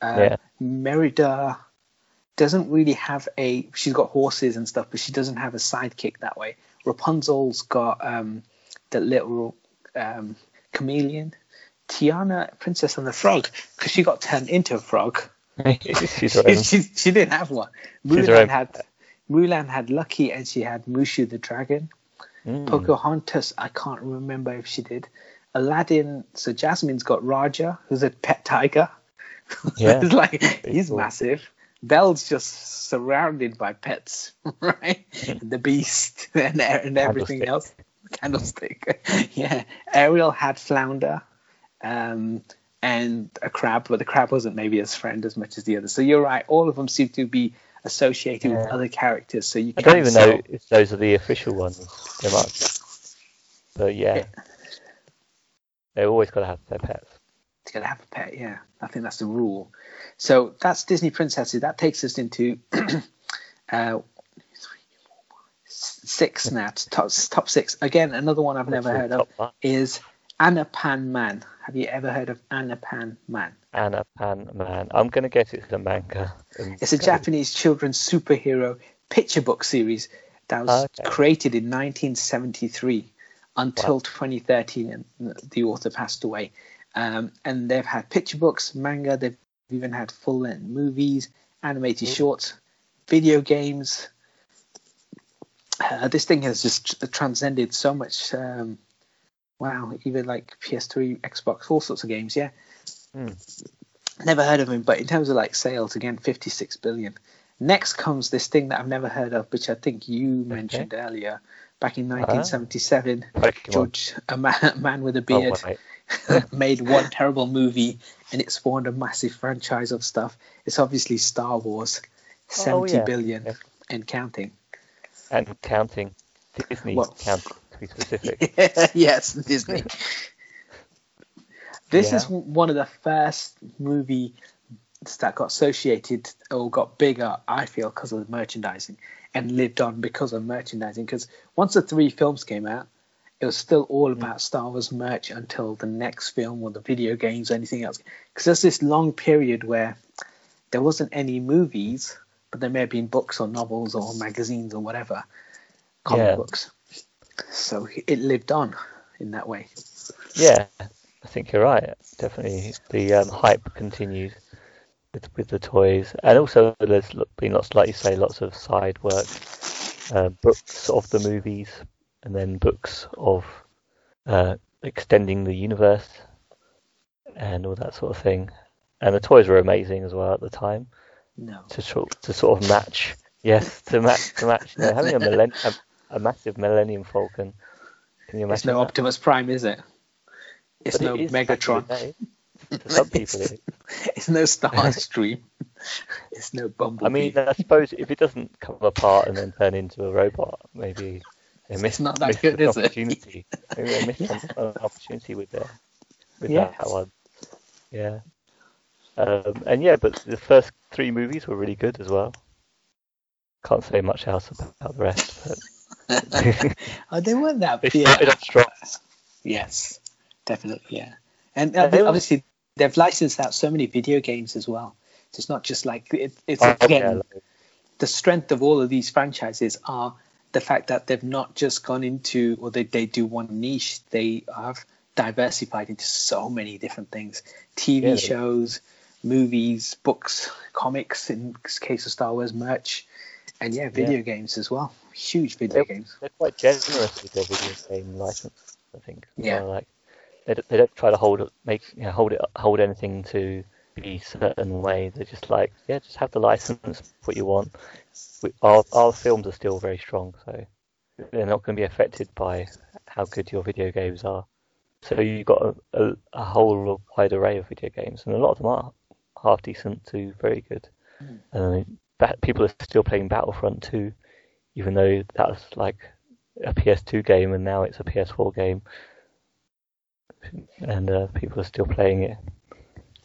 Um, yeah. Merida doesn't really have a... She's got horses and stuff, but she doesn't have a sidekick that way. Rapunzel's got um, the little um, chameleon. Tiana, Princess and the Frog, because she got turned into a frog. she's she, she, she didn't have one. Mulan had, Mulan had Lucky, and she had Mushu the dragon. Mm. Pocahontas, I can't remember if she did. Aladdin, so Jasmine's got Raja, who's a pet tiger. Yeah, it's like he's cool. massive. Belle's just surrounded by pets, right? The Beast and and everything Candlestick. else. Candlestick, yeah. Ariel had Flounder, um, and a crab, but the crab wasn't maybe as friend as much as the others. So you're right, all of them seem to be associated yeah. with other characters. So you I don't even sell. know if those are the official ones. They might. So yeah. yeah. They've always got to have their pets. They've got to have a pet, yeah. I think that's the rule. So that's Disney Princesses. That takes us into uh, six now. top, top six. Again, another one I've never heard of is Anpanman. Have you ever heard of Anpanman? Anpanman. I'm going to guess it's a manga. It's a Japanese children's superhero picture book series that was okay. created in nineteen seventy-three. Until wow. twenty thirteen, and the author passed away. Um, and they've had picture books, manga, they've even had full-length movies, animated shorts, video games. Uh, this thing has just transcended so much. Um, wow, even like P S three, Xbox, all sorts of games, yeah. Mm. Never heard of him, but in terms of like sales, again, fifty-six billion. Next comes this thing that I've never heard of, which I think you okay. mentioned earlier. Back in nineteen seventy-seven, uh, George, a man, a man with a beard, oh, right. made one terrible movie, and it spawned a massive franchise of stuff. It's obviously Star Wars, seventy oh, yeah. billion yeah. and counting. And counting. Disney counting, to be specific. yeah, yes, Disney. This yeah. is one of the first movie that got associated or got bigger, I feel, because of the merchandising. And lived on because of merchandising. Because once the three films came out, it was still all about Star Wars merch until the next film or the video games or anything else. Because there's this long period where there wasn't any movies, but there may have been books or novels or magazines or whatever, comic yeah. books. So it lived on in that way. Yeah, I think you're right. Definitely the um, hype continued. With, with the toys, and also there's been lots, like you say, lots of side work, uh, books of the movies, and then books of uh, extending the universe and all that sort of thing. And the toys were amazing as well at the time. No. To sort to sort of match, yes, to match to match. You know, having a, millenn- a, a massive Millennium Falcon. Can you imagine? It's no that? Optimus Prime, is it? It's but no it Megatron. To some people, it's, it it's no Starstream. It's no Bumblebee. I mean, I suppose if it doesn't come apart and then turn into a robot, maybe they missed an opportunity. Maybe they missed yeah. an opportunity with, their, with yes. that one. Yeah. Um, and yeah, but the first three movies were really good as well. Can't say much else about the rest. But oh, they weren't that bad. They started off strong. Yes, definitely. Yeah. And obviously, they've licensed out so many video games as well. So it's not just like it, it's again the strength of all of these franchises are the fact that they've not just gone into or they, they do one niche. They have diversified into so many different things: T V yeah. shows, movies, books, comics. In case of Star Wars, merch, and yeah, video yeah. games as well. Huge video they're, games. They're quite generous with their video game license, I think. Yeah. Like, They don't, they don't try to hold make you know, hold it hold anything to be a certain way. They're just like, yeah, just have the license, what you want. We, our our films are still very strong, so they're not going to be affected by how good your video games are. So you've got a, a, a whole wide array of video games, and a lot of them are half decent to very good. Mm. And that, people are still playing Battlefront two, even though that was like a P S two game, and now it's a P S four game. And uh, people are still playing it.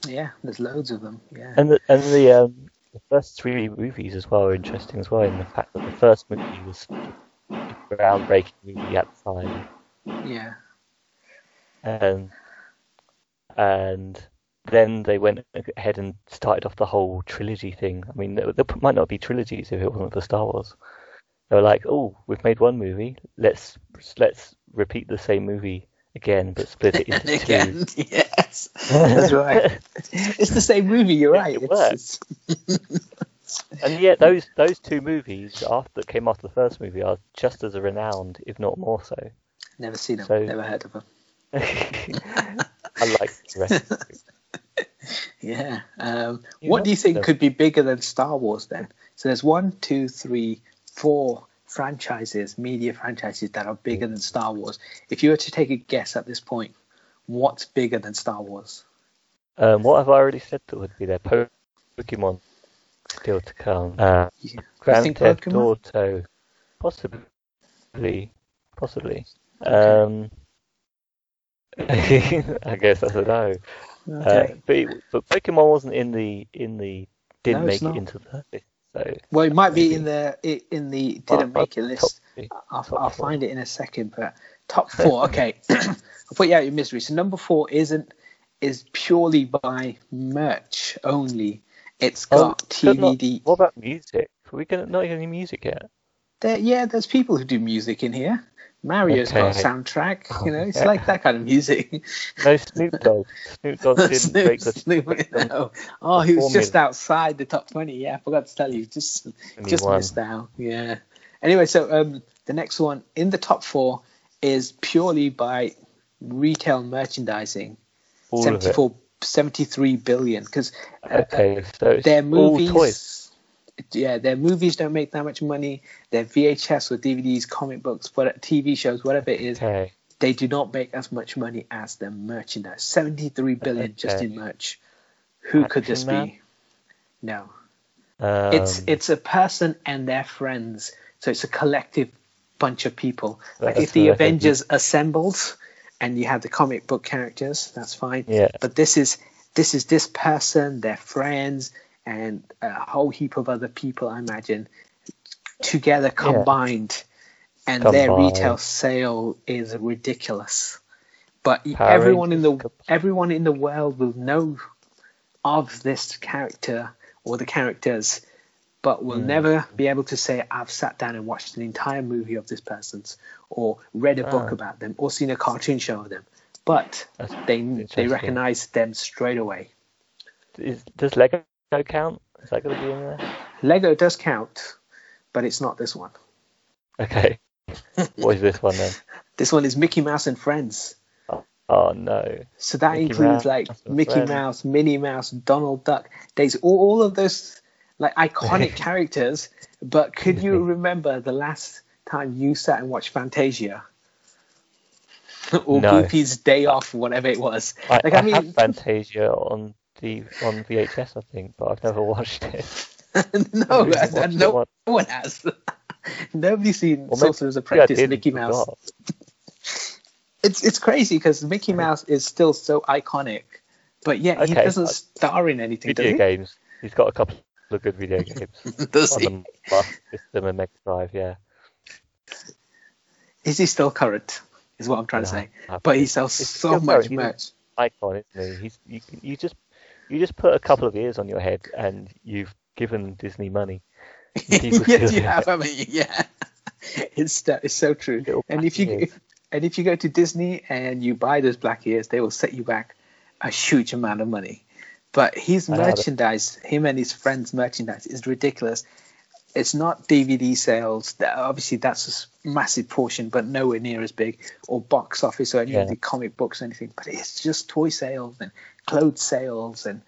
Yeah, there's loads of them. Yeah, and the, and the, um, the first three movies as well are interesting as well. In the fact that the first movie was a groundbreaking movie at the time. Yeah. And and then they went ahead and started off the whole trilogy thing. I mean, there, there might not be trilogies if it wasn't for Star Wars. They were like, oh, we've made one movie. Let's let's repeat the same movie. Again, but split it into again, two. Yes, that's right. It's the same movie. You're right. It works. And yet, those those two movies after, that came after the first movie are just as renowned, if not more so. Never seen them. So, never heard of them. I like the rest. Of it. Yeah. Um, what do you think them. could be bigger than Star Wars? Then, so there's one, two, three, four. franchises, media franchises that are bigger than Star Wars. If you were to take a guess at this point, what's bigger than Star Wars? Um, what have I already said that would be there? Pokemon. still to come. Uh, yeah. Grand Theft Auto, possibly, possibly. Okay. Um, I guess I don't know. Okay. Uh, but, it, but Pokemon wasn't in the in the didn't no, make not. it into the list. So well, it might maybe. be in the in the didn't well, make it list. Three, I'll, I'll find it in a second. But top four, okay. I'll put you out of your misery. So number four isn't is purely by merch only. It's got oh, T V D. Not, what about music? Are we gonna not get any music yet? There, yeah, there's people who do music in here. Mario's okay. got a soundtrack, you know, it's yeah. like that kind of music. No, Snoop Dogg. Snoop Dogg didn't Snoop, break the... Snoop, no. Oh, he was just outside the top twenty, yeah, I forgot to tell you, just twenty-one. Just missed out, yeah. Anyway, so um, the next one in the top four is purely by retail merchandising. All seventy-four, of it. seventy-three billion, because uh, okay, so their movies... All toys. Yeah, their movies don't make that much money. Their V H S or D V Ds, comic books, whatever, T V shows, whatever it is, okay. they do not make as much money as their merchandise. seventy-three billion okay. just in merch. Who Action could this Man? be? No, um, it's it's a person and their friends. So it's a collective bunch of people. Like if the Avengers assembled, and you have the comic book characters, that's fine. Yeah. But this is this is this person, their friends. And a whole heap of other people, I imagine, together combined, yeah. and combined. Their retail sale is ridiculous. But Parents. everyone in the everyone in the world will know of this character or the characters, but will mm. never be able to say, "I've sat down and watched an entire movie of this person's, or read a oh. book about them, or seen a cartoon show of them." But That's they they recognise them straight away. Is, does Lego? Lego count? Is that going to be in there? Lego does count, but it's not this one. Okay. What is this one then? This one is Mickey Mouse and Friends. Oh, oh no. So that Mickey includes Mouse, like Mickey friend. Mouse, Minnie Mouse, Donald Duck. There's all, all of those like iconic characters, but could you remember the last time you sat and watched Fantasia? Or no. Goopy's Day Off, whatever it was. I, like, I, I mean, had Fantasia on... The, on V H S, I think, but I've never watched it. no, watched I, I, no, it no one has. Nobody's seen well, Sorcerer's Apprentice yeah, Mickey Mouse. it's it's crazy because Mickey Mouse is still so iconic, but yet okay, he doesn't I, star in anything. Video does he? games. He's got a couple of good video games. does on he? On the system and Mega Drive, yeah. Is he still current? Is what I'm trying no, to say. Absolutely. But he sells it's so much current. merch. He's an icon, isn't he? He's you, you just. You just put a couple of years on your head and you've given Disney money. yes, you have, haven't you? Yeah. It's, it's so true. And if you if, and if you go to Disney and you buy those black ears, they will set you back a huge amount of money. But his merchandise, him and his friends' merchandise is ridiculous. It's not D V D sales. Obviously, that's a massive portion, but nowhere near as big, or box office or any yeah. of the comic books or anything. But it's just toy sales and clothes sales and.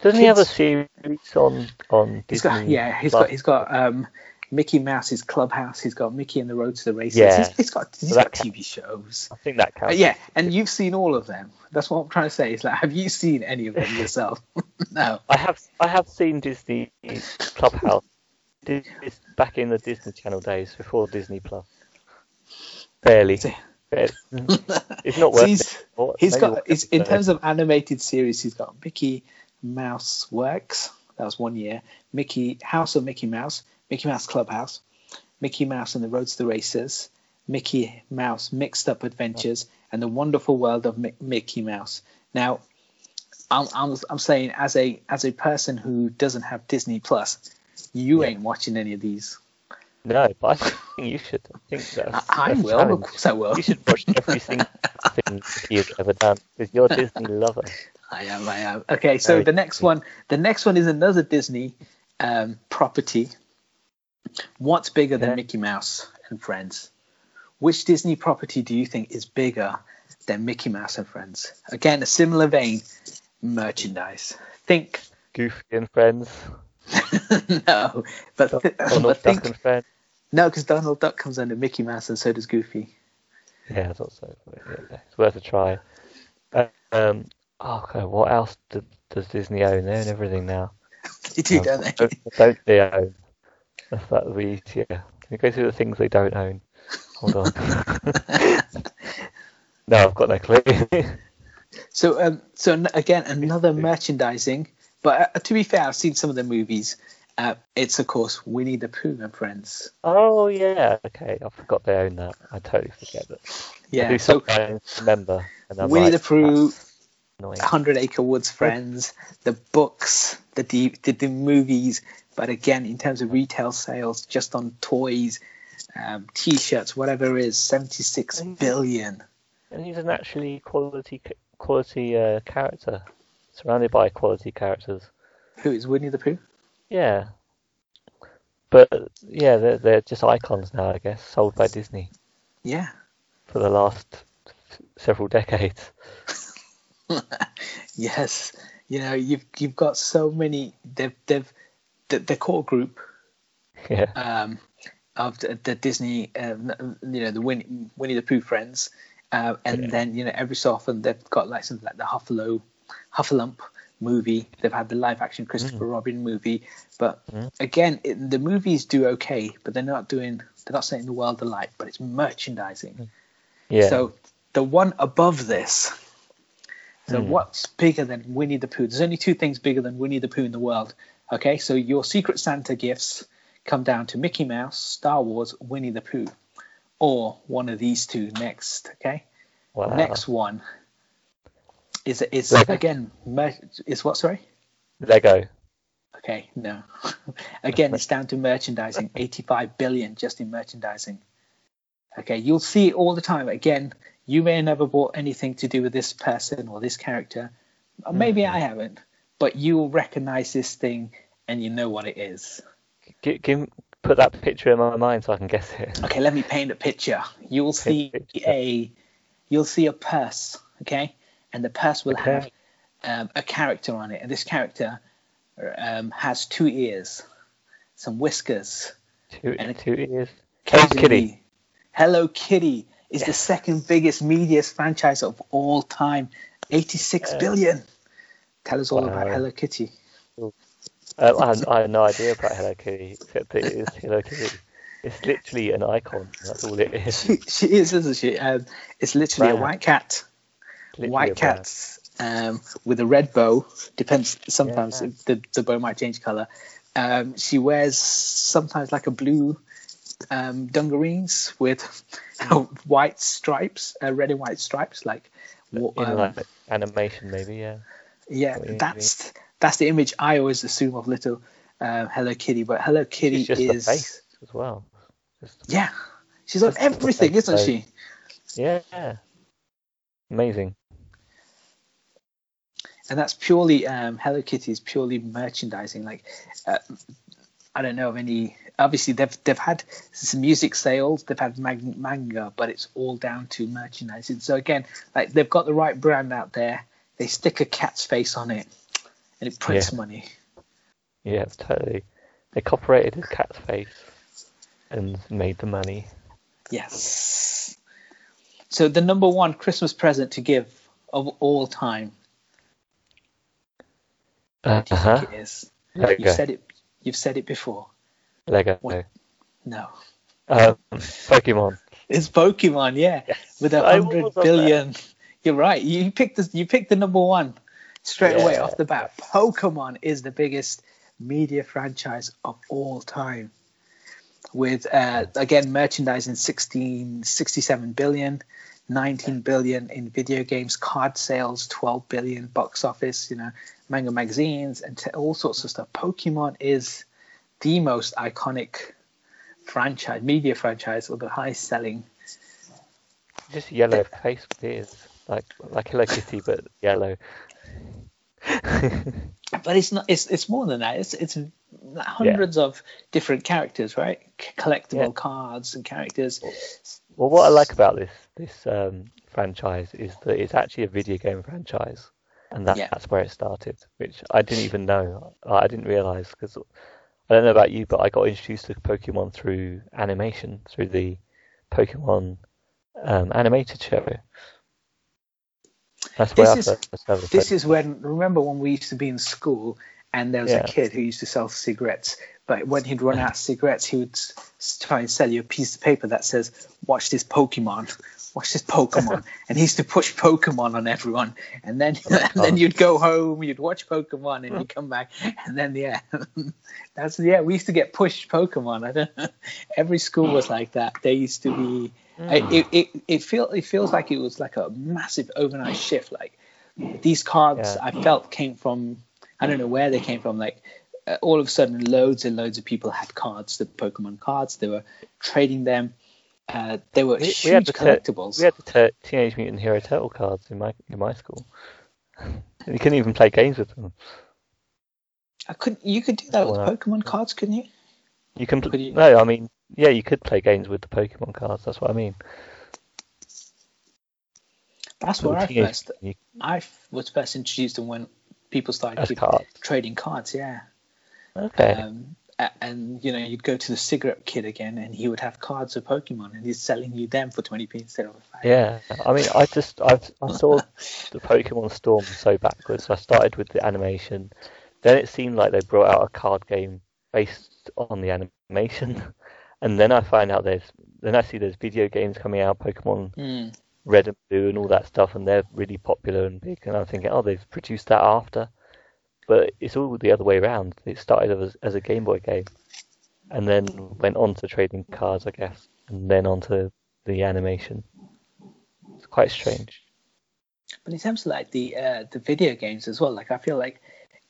Doesn't kids. he have a series on on? He's Disney got, yeah, he's Plus. got he's got um, Mickey Mouse's Clubhouse. He's got Mickey and the Road to the Races. Yeah. He's, he's got he's so got T V shows. I think that counts. Uh, yeah, and you've seen all of them. That's what I'm trying to say. It's like, have you seen any of them yourself? No. I have. I have seen Disney Clubhouse. It's back in the Disney Channel days before Disney Plus. Barely. Barely. It's not worth he's, it. Or he's got it's, in terms of animated series, he's got Mickey Mouse Works. That was one year. Mickey House of Mickey Mouse, Mickey Mouse Clubhouse, Mickey Mouse and the Road to the Races, Mickey Mouse Mixed Up Adventures, and the Wonderful World of Mi- Mickey Mouse. Now, I'm, I'm I'm saying as a as a person who doesn't have Disney Plus. You yeah. ain't watching any of these. No, but I think you should. I think so. I, I will. Challenge. Of course, I will. You should watch every single thing you've ever done because you're a Disney lover. I am. I am. Okay, so Very the next Disney. one. The next one is another Disney um, property. What's bigger yeah. than Mickey Mouse and Friends? Which Disney property do you think is bigger than Mickey Mouse and Friends? Again, a similar vein. Merchandise. Think. Goofy and Friends. no, but, th- but think no, because Donald Duck comes under Mickey Mouse, and so does Goofy. Yeah, I thought so. Yeah, it's worth a try. Um, oh, okay, what else do, does Disney own? They own everything now. to do, don't they? What don't they own? That's that the easier. We go through the things they don't own. Hold on. No, I've got no clue. So, um, so again, another merchandising. But uh, to be fair, I've seen some of the movies. Uh, it's, of course, Winnie the Pooh and Friends. Oh, yeah. Okay, I forgot they own that. I totally forget that. Yeah, I do so remember. And I'm Winnie like, the Pooh, one hundred Acre Woods Friends, the books, the, D- the the movies. But again, in terms of retail sales, just on toys, um, T-shirts, whatever it is, seventy-six billion. And he's an actually quality quality uh, character, surrounded by quality characters. Who is Winnie the Pooh? Yeah, but yeah, they're, they're just icons now, I guess, sold by Disney. Yeah. For the last several decades. Yes, you know, you've you've got so many. They've they've the, the core group. Yeah. Um, of the, the Disney, um, you know, the Winnie, Winnie the Pooh friends, uh, and yeah. Then you know, every so often they've got like something like the Huffalo, Huffalump movie. They've had the live action Christopher mm. Robin movie, but mm. again, it, the movies do okay, but they're not doing. They're not setting the world alight, but it's merchandising. Mm. Yeah. So the one above this. So mm. what's bigger than Winnie the Pooh? There's only two things bigger than Winnie the Pooh in the world. Okay, so your Secret Santa gifts come down to Mickey Mouse, Star Wars, Winnie the Pooh, or one of these two next. Okay. Wow. Next one is is Lego. Again mer- is what? Sorry. Lego. Okay, no. Again, it's down to merchandising. eighty-five billion just in merchandising. Okay, you'll see it all the time. Again, you may have never bought anything to do with this person or this character. Or maybe mm-hmm. I haven't, but you will recognize this thing and you know what it is. Give, give, put that picture in my mind so I can guess it. Okay, let me paint a picture. You'll see a, you'll see a purse, okay, and the purse will okay. have um, a character on it, and this character um, has two ears, some whiskers, two, and two ears. Hello Kitty. Hello Kitty is yes. the second biggest media franchise of all time. eighty-six yes. billion. Tell us all wow. about Hello Kitty. Um, I, have, I have no idea about Hello Kitty, except that it is Hello Kitty. It's literally an icon. That's all it is. She, she is, isn't she? Um, it's literally brand. a white cat. Literally white cats um, with a red bow. Depends. Sometimes yeah. the, the bow might change colour. Um, she wears sometimes like a blue... Um, dungarees with uh, white stripes, uh, red and white stripes, like, um, like animation, maybe, yeah. Yeah, that's that's the image I always assume of little uh, Hello Kitty, but Hello Kitty just is the face as well. Just, yeah, she's on everything, isn't face. she? Yeah, amazing. And that's purely um, Hello Kitty is purely merchandising, like. Uh, I don't know of any. Obviously, they've they've had some music sales, they've had mag- manga, but it's all down to merchandising. So again, like they've got the right brand out there. They stick a cat's face on it, and it prints yeah. money. Yeah, totally. They copyrighted his cat's face and made the money. Yes. So the number one Christmas present to give of all time. Uh huh. It is. You go. said it. You've said it before. Lego. What? No. Um, Pokemon. It's Pokemon, yeah. Yes. With a hundred billion. You're right. You picked the you picked the number one straight yeah. away off the bat. Pokemon is the biggest media franchise of all time. With uh, again merchandising sixteen, sixty-seven billion, nineteen billion in video games, card sales twelve billion, box office, you know. Manga magazines and t- all sorts of stuff. Pokemon is the most iconic franchise, media franchise, or the highest selling. Just yellow face with ears, like like Hello Kitty, but yellow. But it's not. It's it's more than that. It's it's hundreds yeah. of different characters, right? C- collectible yeah. cards and characters. Well, what I like about this this um, franchise is that it's actually a video game franchise. And that, yeah. that's where it started, which I didn't even know. I didn't realise, because I don't know about you, but I got introduced to Pokemon through animation, through the Pokemon um, animated show. That's where this I first is, This is when, remember when we used to be in school and there was yeah. a kid who used to sell cigarettes. But when he'd run out of cigarettes, he would try and sell you a piece of paper that says, watch this Pokemon, watch this Pokemon. And he used to push Pokemon on everyone. And then and then you'd go home, you'd watch Pokemon, and you'd come back. And then, yeah, that's yeah. we used to get pushed Pokemon. I don't know. Every school was like that. They used to be, I, it, it, it, feel, it feels like it was like a massive overnight shift. Like these cards yeah. I felt came from, I don't know where they came from, like, all of a sudden, loads and loads of people had cards, the Pokemon cards. They were trading them. Uh, they were we, huge we had the collectibles. T- we had the t- Teenage Mutant Hero Turtle cards in my in my school. You couldn't even play games with them. I couldn't. You could do that oh, with no. Pokemon cards, couldn't you? You can. Could you? No, I mean, yeah, you could play games with the Pokemon cards. That's what I mean. That's but where I first. You... I was first introduced to when people started keep, cards. trading cards. Yeah. Okay. Um, and, you know, you'd go to the cigarette kid again and he would have cards of Pokemon and he's selling you them for twenty p instead of a five. Yeah, I mean, I just, I, I saw the Pokemon Storm so backwards. I started with the animation. Then it seemed like they brought out a card game based on the animation. And then I find out there's, then I see there's video games coming out, Pokemon mm. Red and Blue and all that stuff. And they're really popular and big. And I'm thinking, oh, they've produced that after. But it's all the other way around. It started as, as a Game Boy game and then went on to trading cards, I guess, and then on to the animation. It's quite strange. But in terms of like the uh, the video games as well, like I feel like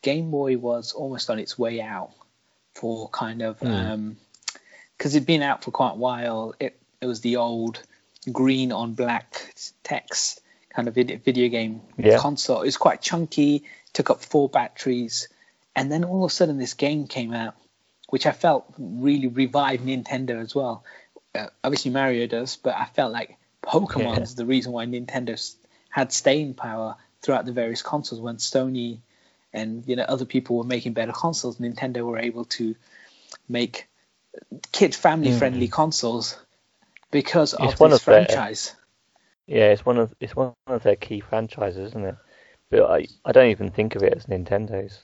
Game Boy was almost on its way out for kind of... Because mm. um, it'd been out for quite a while. It, it was the old green on black text kind of video, video game yeah. console. It was quite chunky. Took up four batteries, and then all of a sudden this game came out, which I felt really revived Nintendo as well. Uh, obviously Mario does, but I felt like Pokemon's yeah. the reason why Nintendo had staying power throughout the various consoles. When Sony and you know other people were making better consoles, Nintendo were able to make kid family friendly mm. consoles because it's of one this of franchise. Their, yeah, it's one of it's one of their key franchises, isn't it? But I, I don't even think of it as Nintendo's.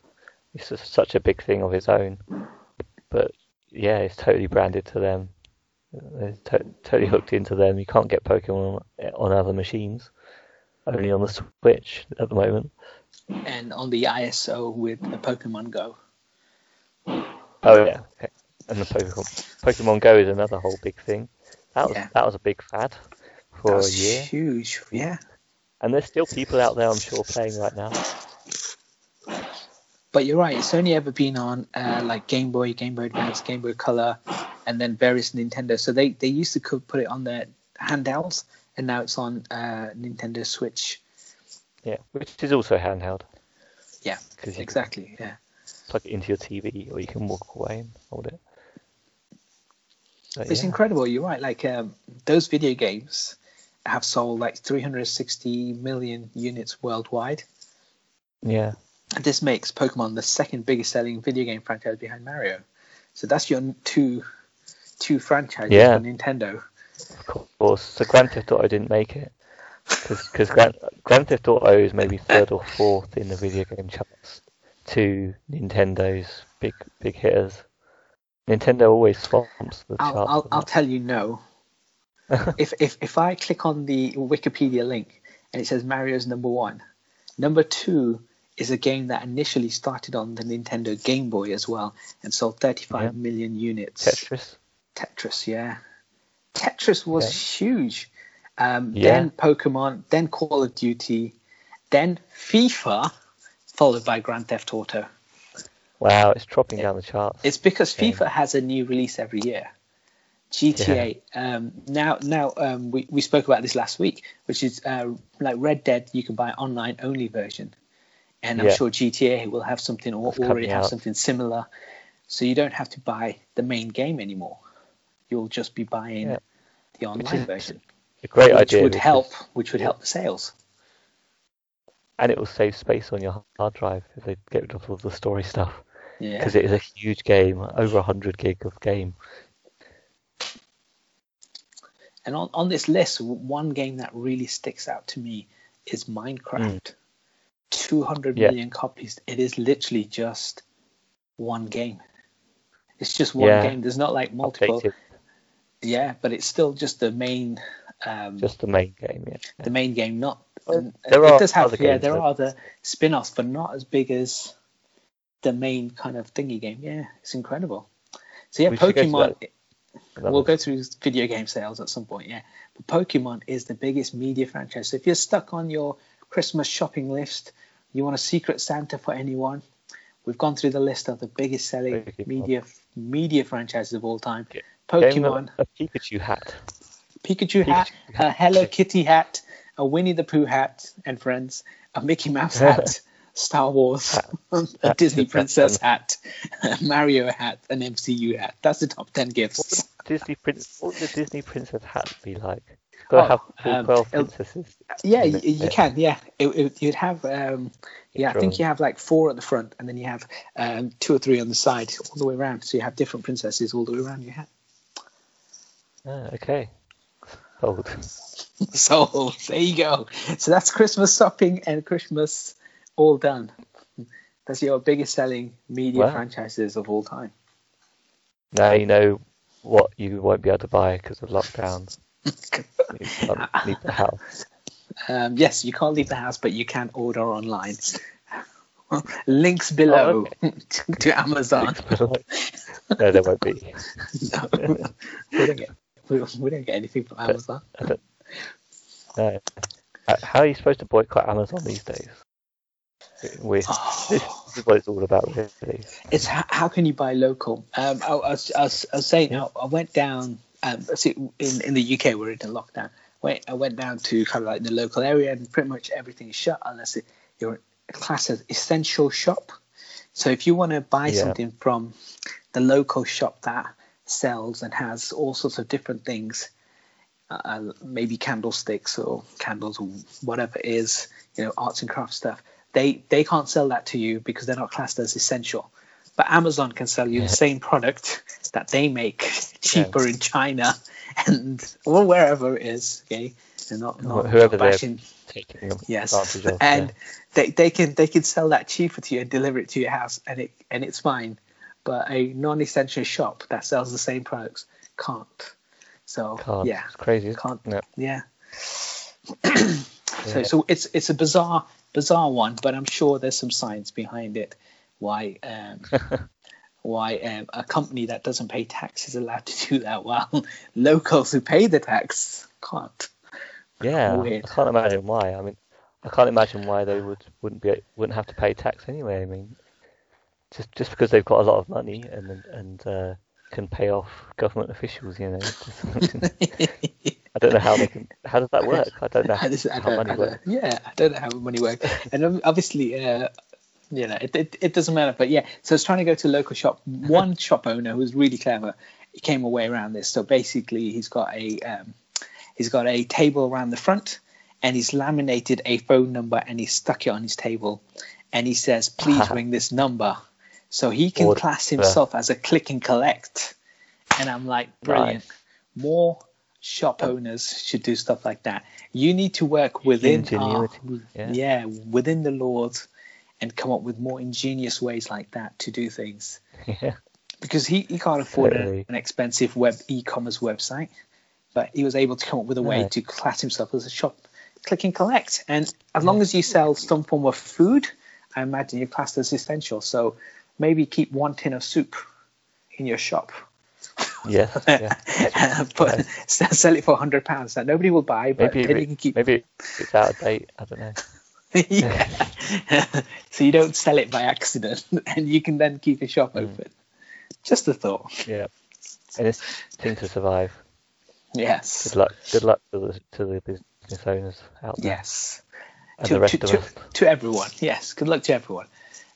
It's just such a big thing of its own. But yeah, it's totally branded to them. It's to- totally hooked into them. You can't get Pokemon on other machines. Only on the Switch at the moment. And on the I S O with the Pokemon Go. Oh yeah. Okay. And the Pokemon Pokemon Go is another whole big thing. That was yeah. that was a big fad for that was a year. Huge, yeah. And there's still people out there, I'm sure, playing right now. But you're right. It's only ever been on uh, like Game Boy, Game Boy Advance, Game Boy Color, and then various Nintendo. So they, they used to put it on their handhelds, and now it's on uh, Nintendo Switch. Yeah, which is also handheld. Yeah, exactly. Yeah. Plug it into your T V, or you can walk away and hold it. But it's yeah. incredible. You're right. Like um, those video games have sold like three hundred sixty million units worldwide. Yeah. This makes Pokemon the second biggest selling video game franchise behind Mario. So that's your two two franchises yeah. on Nintendo. Of course. So Grand Theft Auto didn't make it. Because Grand, Grand Theft Auto is maybe third or fourth in the video game charts to Nintendo's big big hitters. Nintendo always swamps the charts. I'll, I'll, I'll tell you no. if, if if I click on the Wikipedia link and it says Mario's number one, number two is a game that initially started on the Nintendo Game Boy as well and sold thirty-five yeah. million units. Tetris. Tetris, yeah. Tetris was yeah. huge. Um, yeah. Then Pokemon, then Call of Duty, then FIFA, followed by Grand Theft Auto. Wow, it's dropping it, down the charts. It's because yeah. FIFA has a new release every year. G T A. Yeah. Um, now, now um, we we spoke about this last week, which is uh, like Red Dead. You can buy an online only version, and I'm yeah. sure G T A will have something or That's already have out. something similar. So you don't have to buy the main game anymore. You'll just be buying yeah. the online is, version. A great which idea. Would because, help, which would yeah. help the sales. And it will save space on your hard drive if they get rid of all the story stuff. Yeah. Because it is a huge game, over a hundred gig of game. And on, on this list, one game that really sticks out to me is Minecraft. Mm. two hundred yeah. million copies. It is literally just one game. It's just one yeah. game. There's not like multiple. Updated. Yeah, but it's still just the main. Um, just the main game, yeah. The main game, not. Well, there it does have, yeah. There that... are other spin-offs, but not as big as the main kind of thingy game. Yeah, it's incredible. So yeah, we Pokemon. Go we'll go through video game sales at some point, yeah. But Pokemon is the biggest media franchise. So if you're stuck on your Christmas shopping list, you want a Secret Santa for anyone. We've gone through the list of the biggest selling Pokemon. media media franchises of all time. Yeah. Pokemon, a, a Pikachu hat, Pikachu, Pikachu hat, hat, a Hello Kitty hat, a Winnie the Pooh hat and Friends, a Mickey Mouse hat, Star Wars, a Disney Princess hat, a Mario hat, an M C U hat. That's the top ten gifts. What would Disney prince, what would the Disney Princess hat be like? Could oh, have um, twelve princesses. Yeah, you, you can. Yeah, it, it, you'd have. Um, yeah, I think you have like four at the front, and then you have um, two or three on the side, all the way around. So you have different princesses all the way around your hat. Ah, okay. Sold. Sold. There you go. So that's Christmas shopping and Christmas all done. That's your biggest selling media wow. franchises of all time. Now you know what you won't be able to buy because of lockdowns. You can't leave the house. Um, yes, you can't leave the house, but you can order online. Links below oh, okay. to, to Amazon. Below. No, there won't be. No. We don't get We don't get anything from Amazon. No. How are you supposed to boycott Amazon these days? Weird. Oh. This is what it's all about, really. It's how, how can you buy local? Um, I, I, was, I, was, I was saying, yeah. I went down. Um, see, in in the U K, we're in a lockdown. Wait, I went down to kind of like the local area, and pretty much everything is shut unless it, you're classed as essential shop. So if you want to buy yeah. something from the local shop that sells and has all sorts of different things, uh, maybe candlesticks or candles or whatever it is, you know, arts and crafts stuff, they they can't sell that to you because they're not classed as essential. But Amazon can sell you the same product that they make cheaper yeah. in China and or wherever it is, okay, and not, not whoever not bashing. They're taking yes advantage of, and yeah. they they can they can sell that cheaper to you and deliver it to your house, and it and it's fine. But a non-essential shop that sells the same products can't. So can't. yeah, it's crazy. Can't no. yeah. yeah. So so it's it's a bizarre bizarre one, but I'm sure there's some science behind it. Why um, why um, a company that doesn't pay tax is allowed to do that, while locals who pay the tax can't? Yeah, Weird. I can't imagine why. I mean, I can't imagine why they would wouldn't be wouldn't have to pay tax anyway. I mean. Just just because they've got a lot of money and and uh, can pay off government officials, you know. I don't know how they can. How does that work? I don't know how, I don't, how money works. Yeah, I don't know how money works. And obviously, uh, you know, it, it it doesn't matter. But yeah, so I was trying to go to a local shop. One shop owner who was really clever, he came away around this. So basically, he's got a um, he's got a table around the front, and he's laminated a phone number, and he stuck it on his table. And he says, please ring this number. So he can Order. class himself as a click and collect. And I'm like, brilliant. Nice. More shop owners should do stuff like that. You need to work within our, yeah. yeah, within the laws and come up with more ingenious ways like that to do things. Yeah. Because he, he can't afford totally. an expensive web e-commerce website. But he was able to come up with a way right. to class himself as a shop click and collect. And as long yeah. as you sell some form of food, I imagine your class is essential, so maybe keep one tin of soup in your shop. Yeah, yeah. and put, yeah. Sell it for one hundred pounds that nobody will buy, but maybe, you can keep... maybe it's out of date. I don't know. yeah, so you don't sell it by accident, and you can then keep your shop mm. open. Just a thought. Yeah, and it's a thing to survive. Yes. Good luck. Good luck to the to the business owners out there. Yes. To, to, to, to everyone, yes. Good luck to everyone.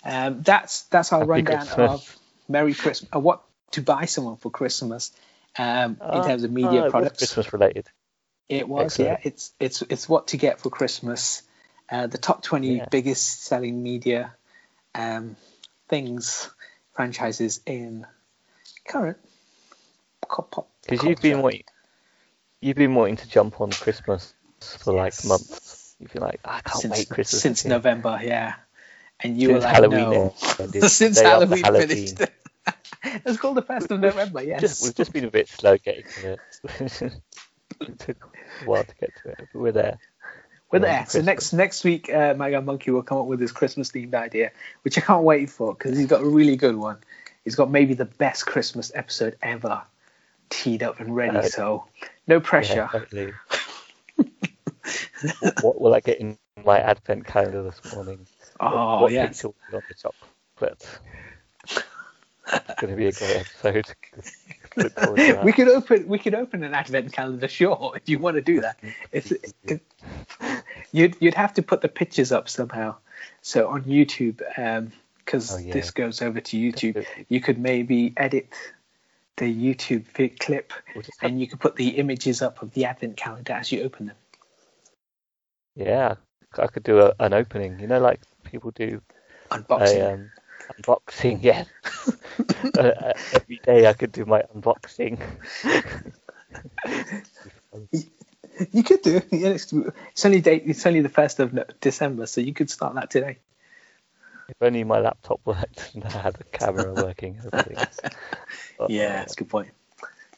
Um, that's that's our Happy rundown Christmas. of Merry Christmas. Uh, what to buy someone for Christmas um, uh, in terms of media uh, products. It was Christmas related. It was, Excellent. yeah. It's it's it's what to get for Christmas. Uh, the top twenty yeah. biggest selling media um, things franchises in current pop pop. Because you've been waiting, you've been wanting to jump on Christmas for yes. like months. You'd be like, I can't since, wait Christmas. Since yeah. November, yeah. And you since were like, Halloween no. Ended, since Halloween, Halloween finished. It's called the first of November, yes. Just, we've just been a bit slow getting to it. It took a while to get to it, but we're there. We're there. So next next week, uh, My Guy Monkey will come up with his Christmas-themed idea, which I can't wait for, because he's got a really good one. He's got maybe the best Christmas episode ever teed up and ready, uh, so no pressure. Yeah, totally. what, what will I get in my advent calendar this morning? Oh, what, what yes. What picture will be on the chocolate? It's going to be a great episode. we could open we could open an advent calendar, sure, if you want to do that. It's, it, you'd you'd have to put the pictures up somehow. So on YouTube, because um, oh, yeah. this goes over to YouTube, you could maybe edit the YouTube clip, we'll have... and you could put the images up of the advent calendar as you open them. Yeah, I could do a, an opening. You know, like people do unboxing. A, um, Unboxing, yeah. uh, every day I could do my unboxing. You could do. Yeah, it's, it's only day, it's only the first of December, so you could start that today. If only my laptop worked and I had the camera working. But, yeah, that's a good point.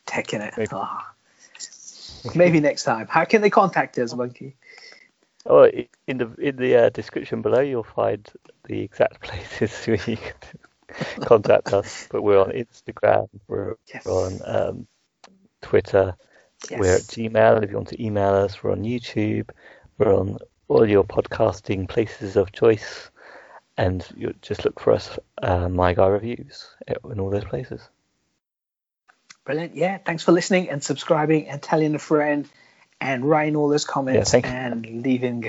Taking it. Maybe. Oh. Maybe next time. How can they contact us, Monkey? Oh, in the in the uh, description below, you'll find the exact places where you can contact us. But we're on Instagram, we're, yes. we're on um, Twitter, yes. we're at Gmail. If you want to email us, we're on YouTube, we're on all your podcasting places of choice, and you just look for us, uh, My Guy Reviews, in all those places. Brilliant! Yeah, thanks for listening and subscribing and telling a friend. And writing all those comments yeah, and leaving.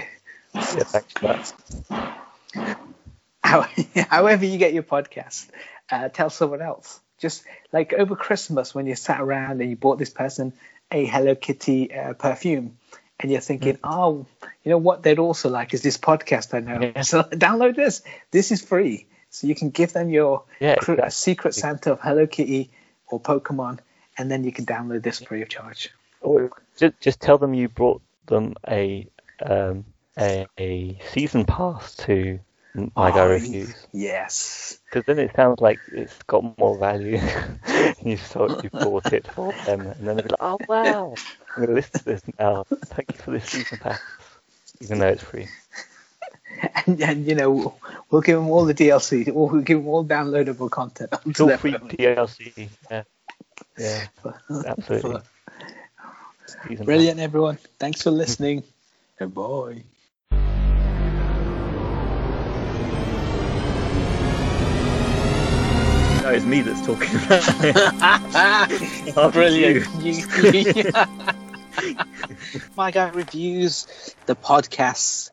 Yeah, thanks for that. How, however you get your podcast, uh, tell someone else. Just like over Christmas when you sat around and you bought this person a Hello Kitty uh, perfume, and you're thinking, mm-hmm. oh, you know what they'd also like is this podcast I know. Yeah. So download this. This is free. So you can give them your yeah, cr- exactly. Secret Santa of Hello Kitty or Pokemon, and then you can download this free of charge. Or just, just tell them you brought them a um, a, a season pass to My Guy Reviews. Yes. Because then it sounds like it's got more value. you thought you bought it for them. And then they're like, oh, wow. I'm going to listen to this now. Thank you for this season pass. Even though it's free. And, and you know, we'll, we'll give them all the D L C. We'll give them all downloadable content. It's all free D L C. Yeah. Yeah. Absolutely. Brilliant, everyone. Thanks for listening. Goodbye. No, it's me that's talking. Oh, brilliant. You. My Guy Reviews, the podcasts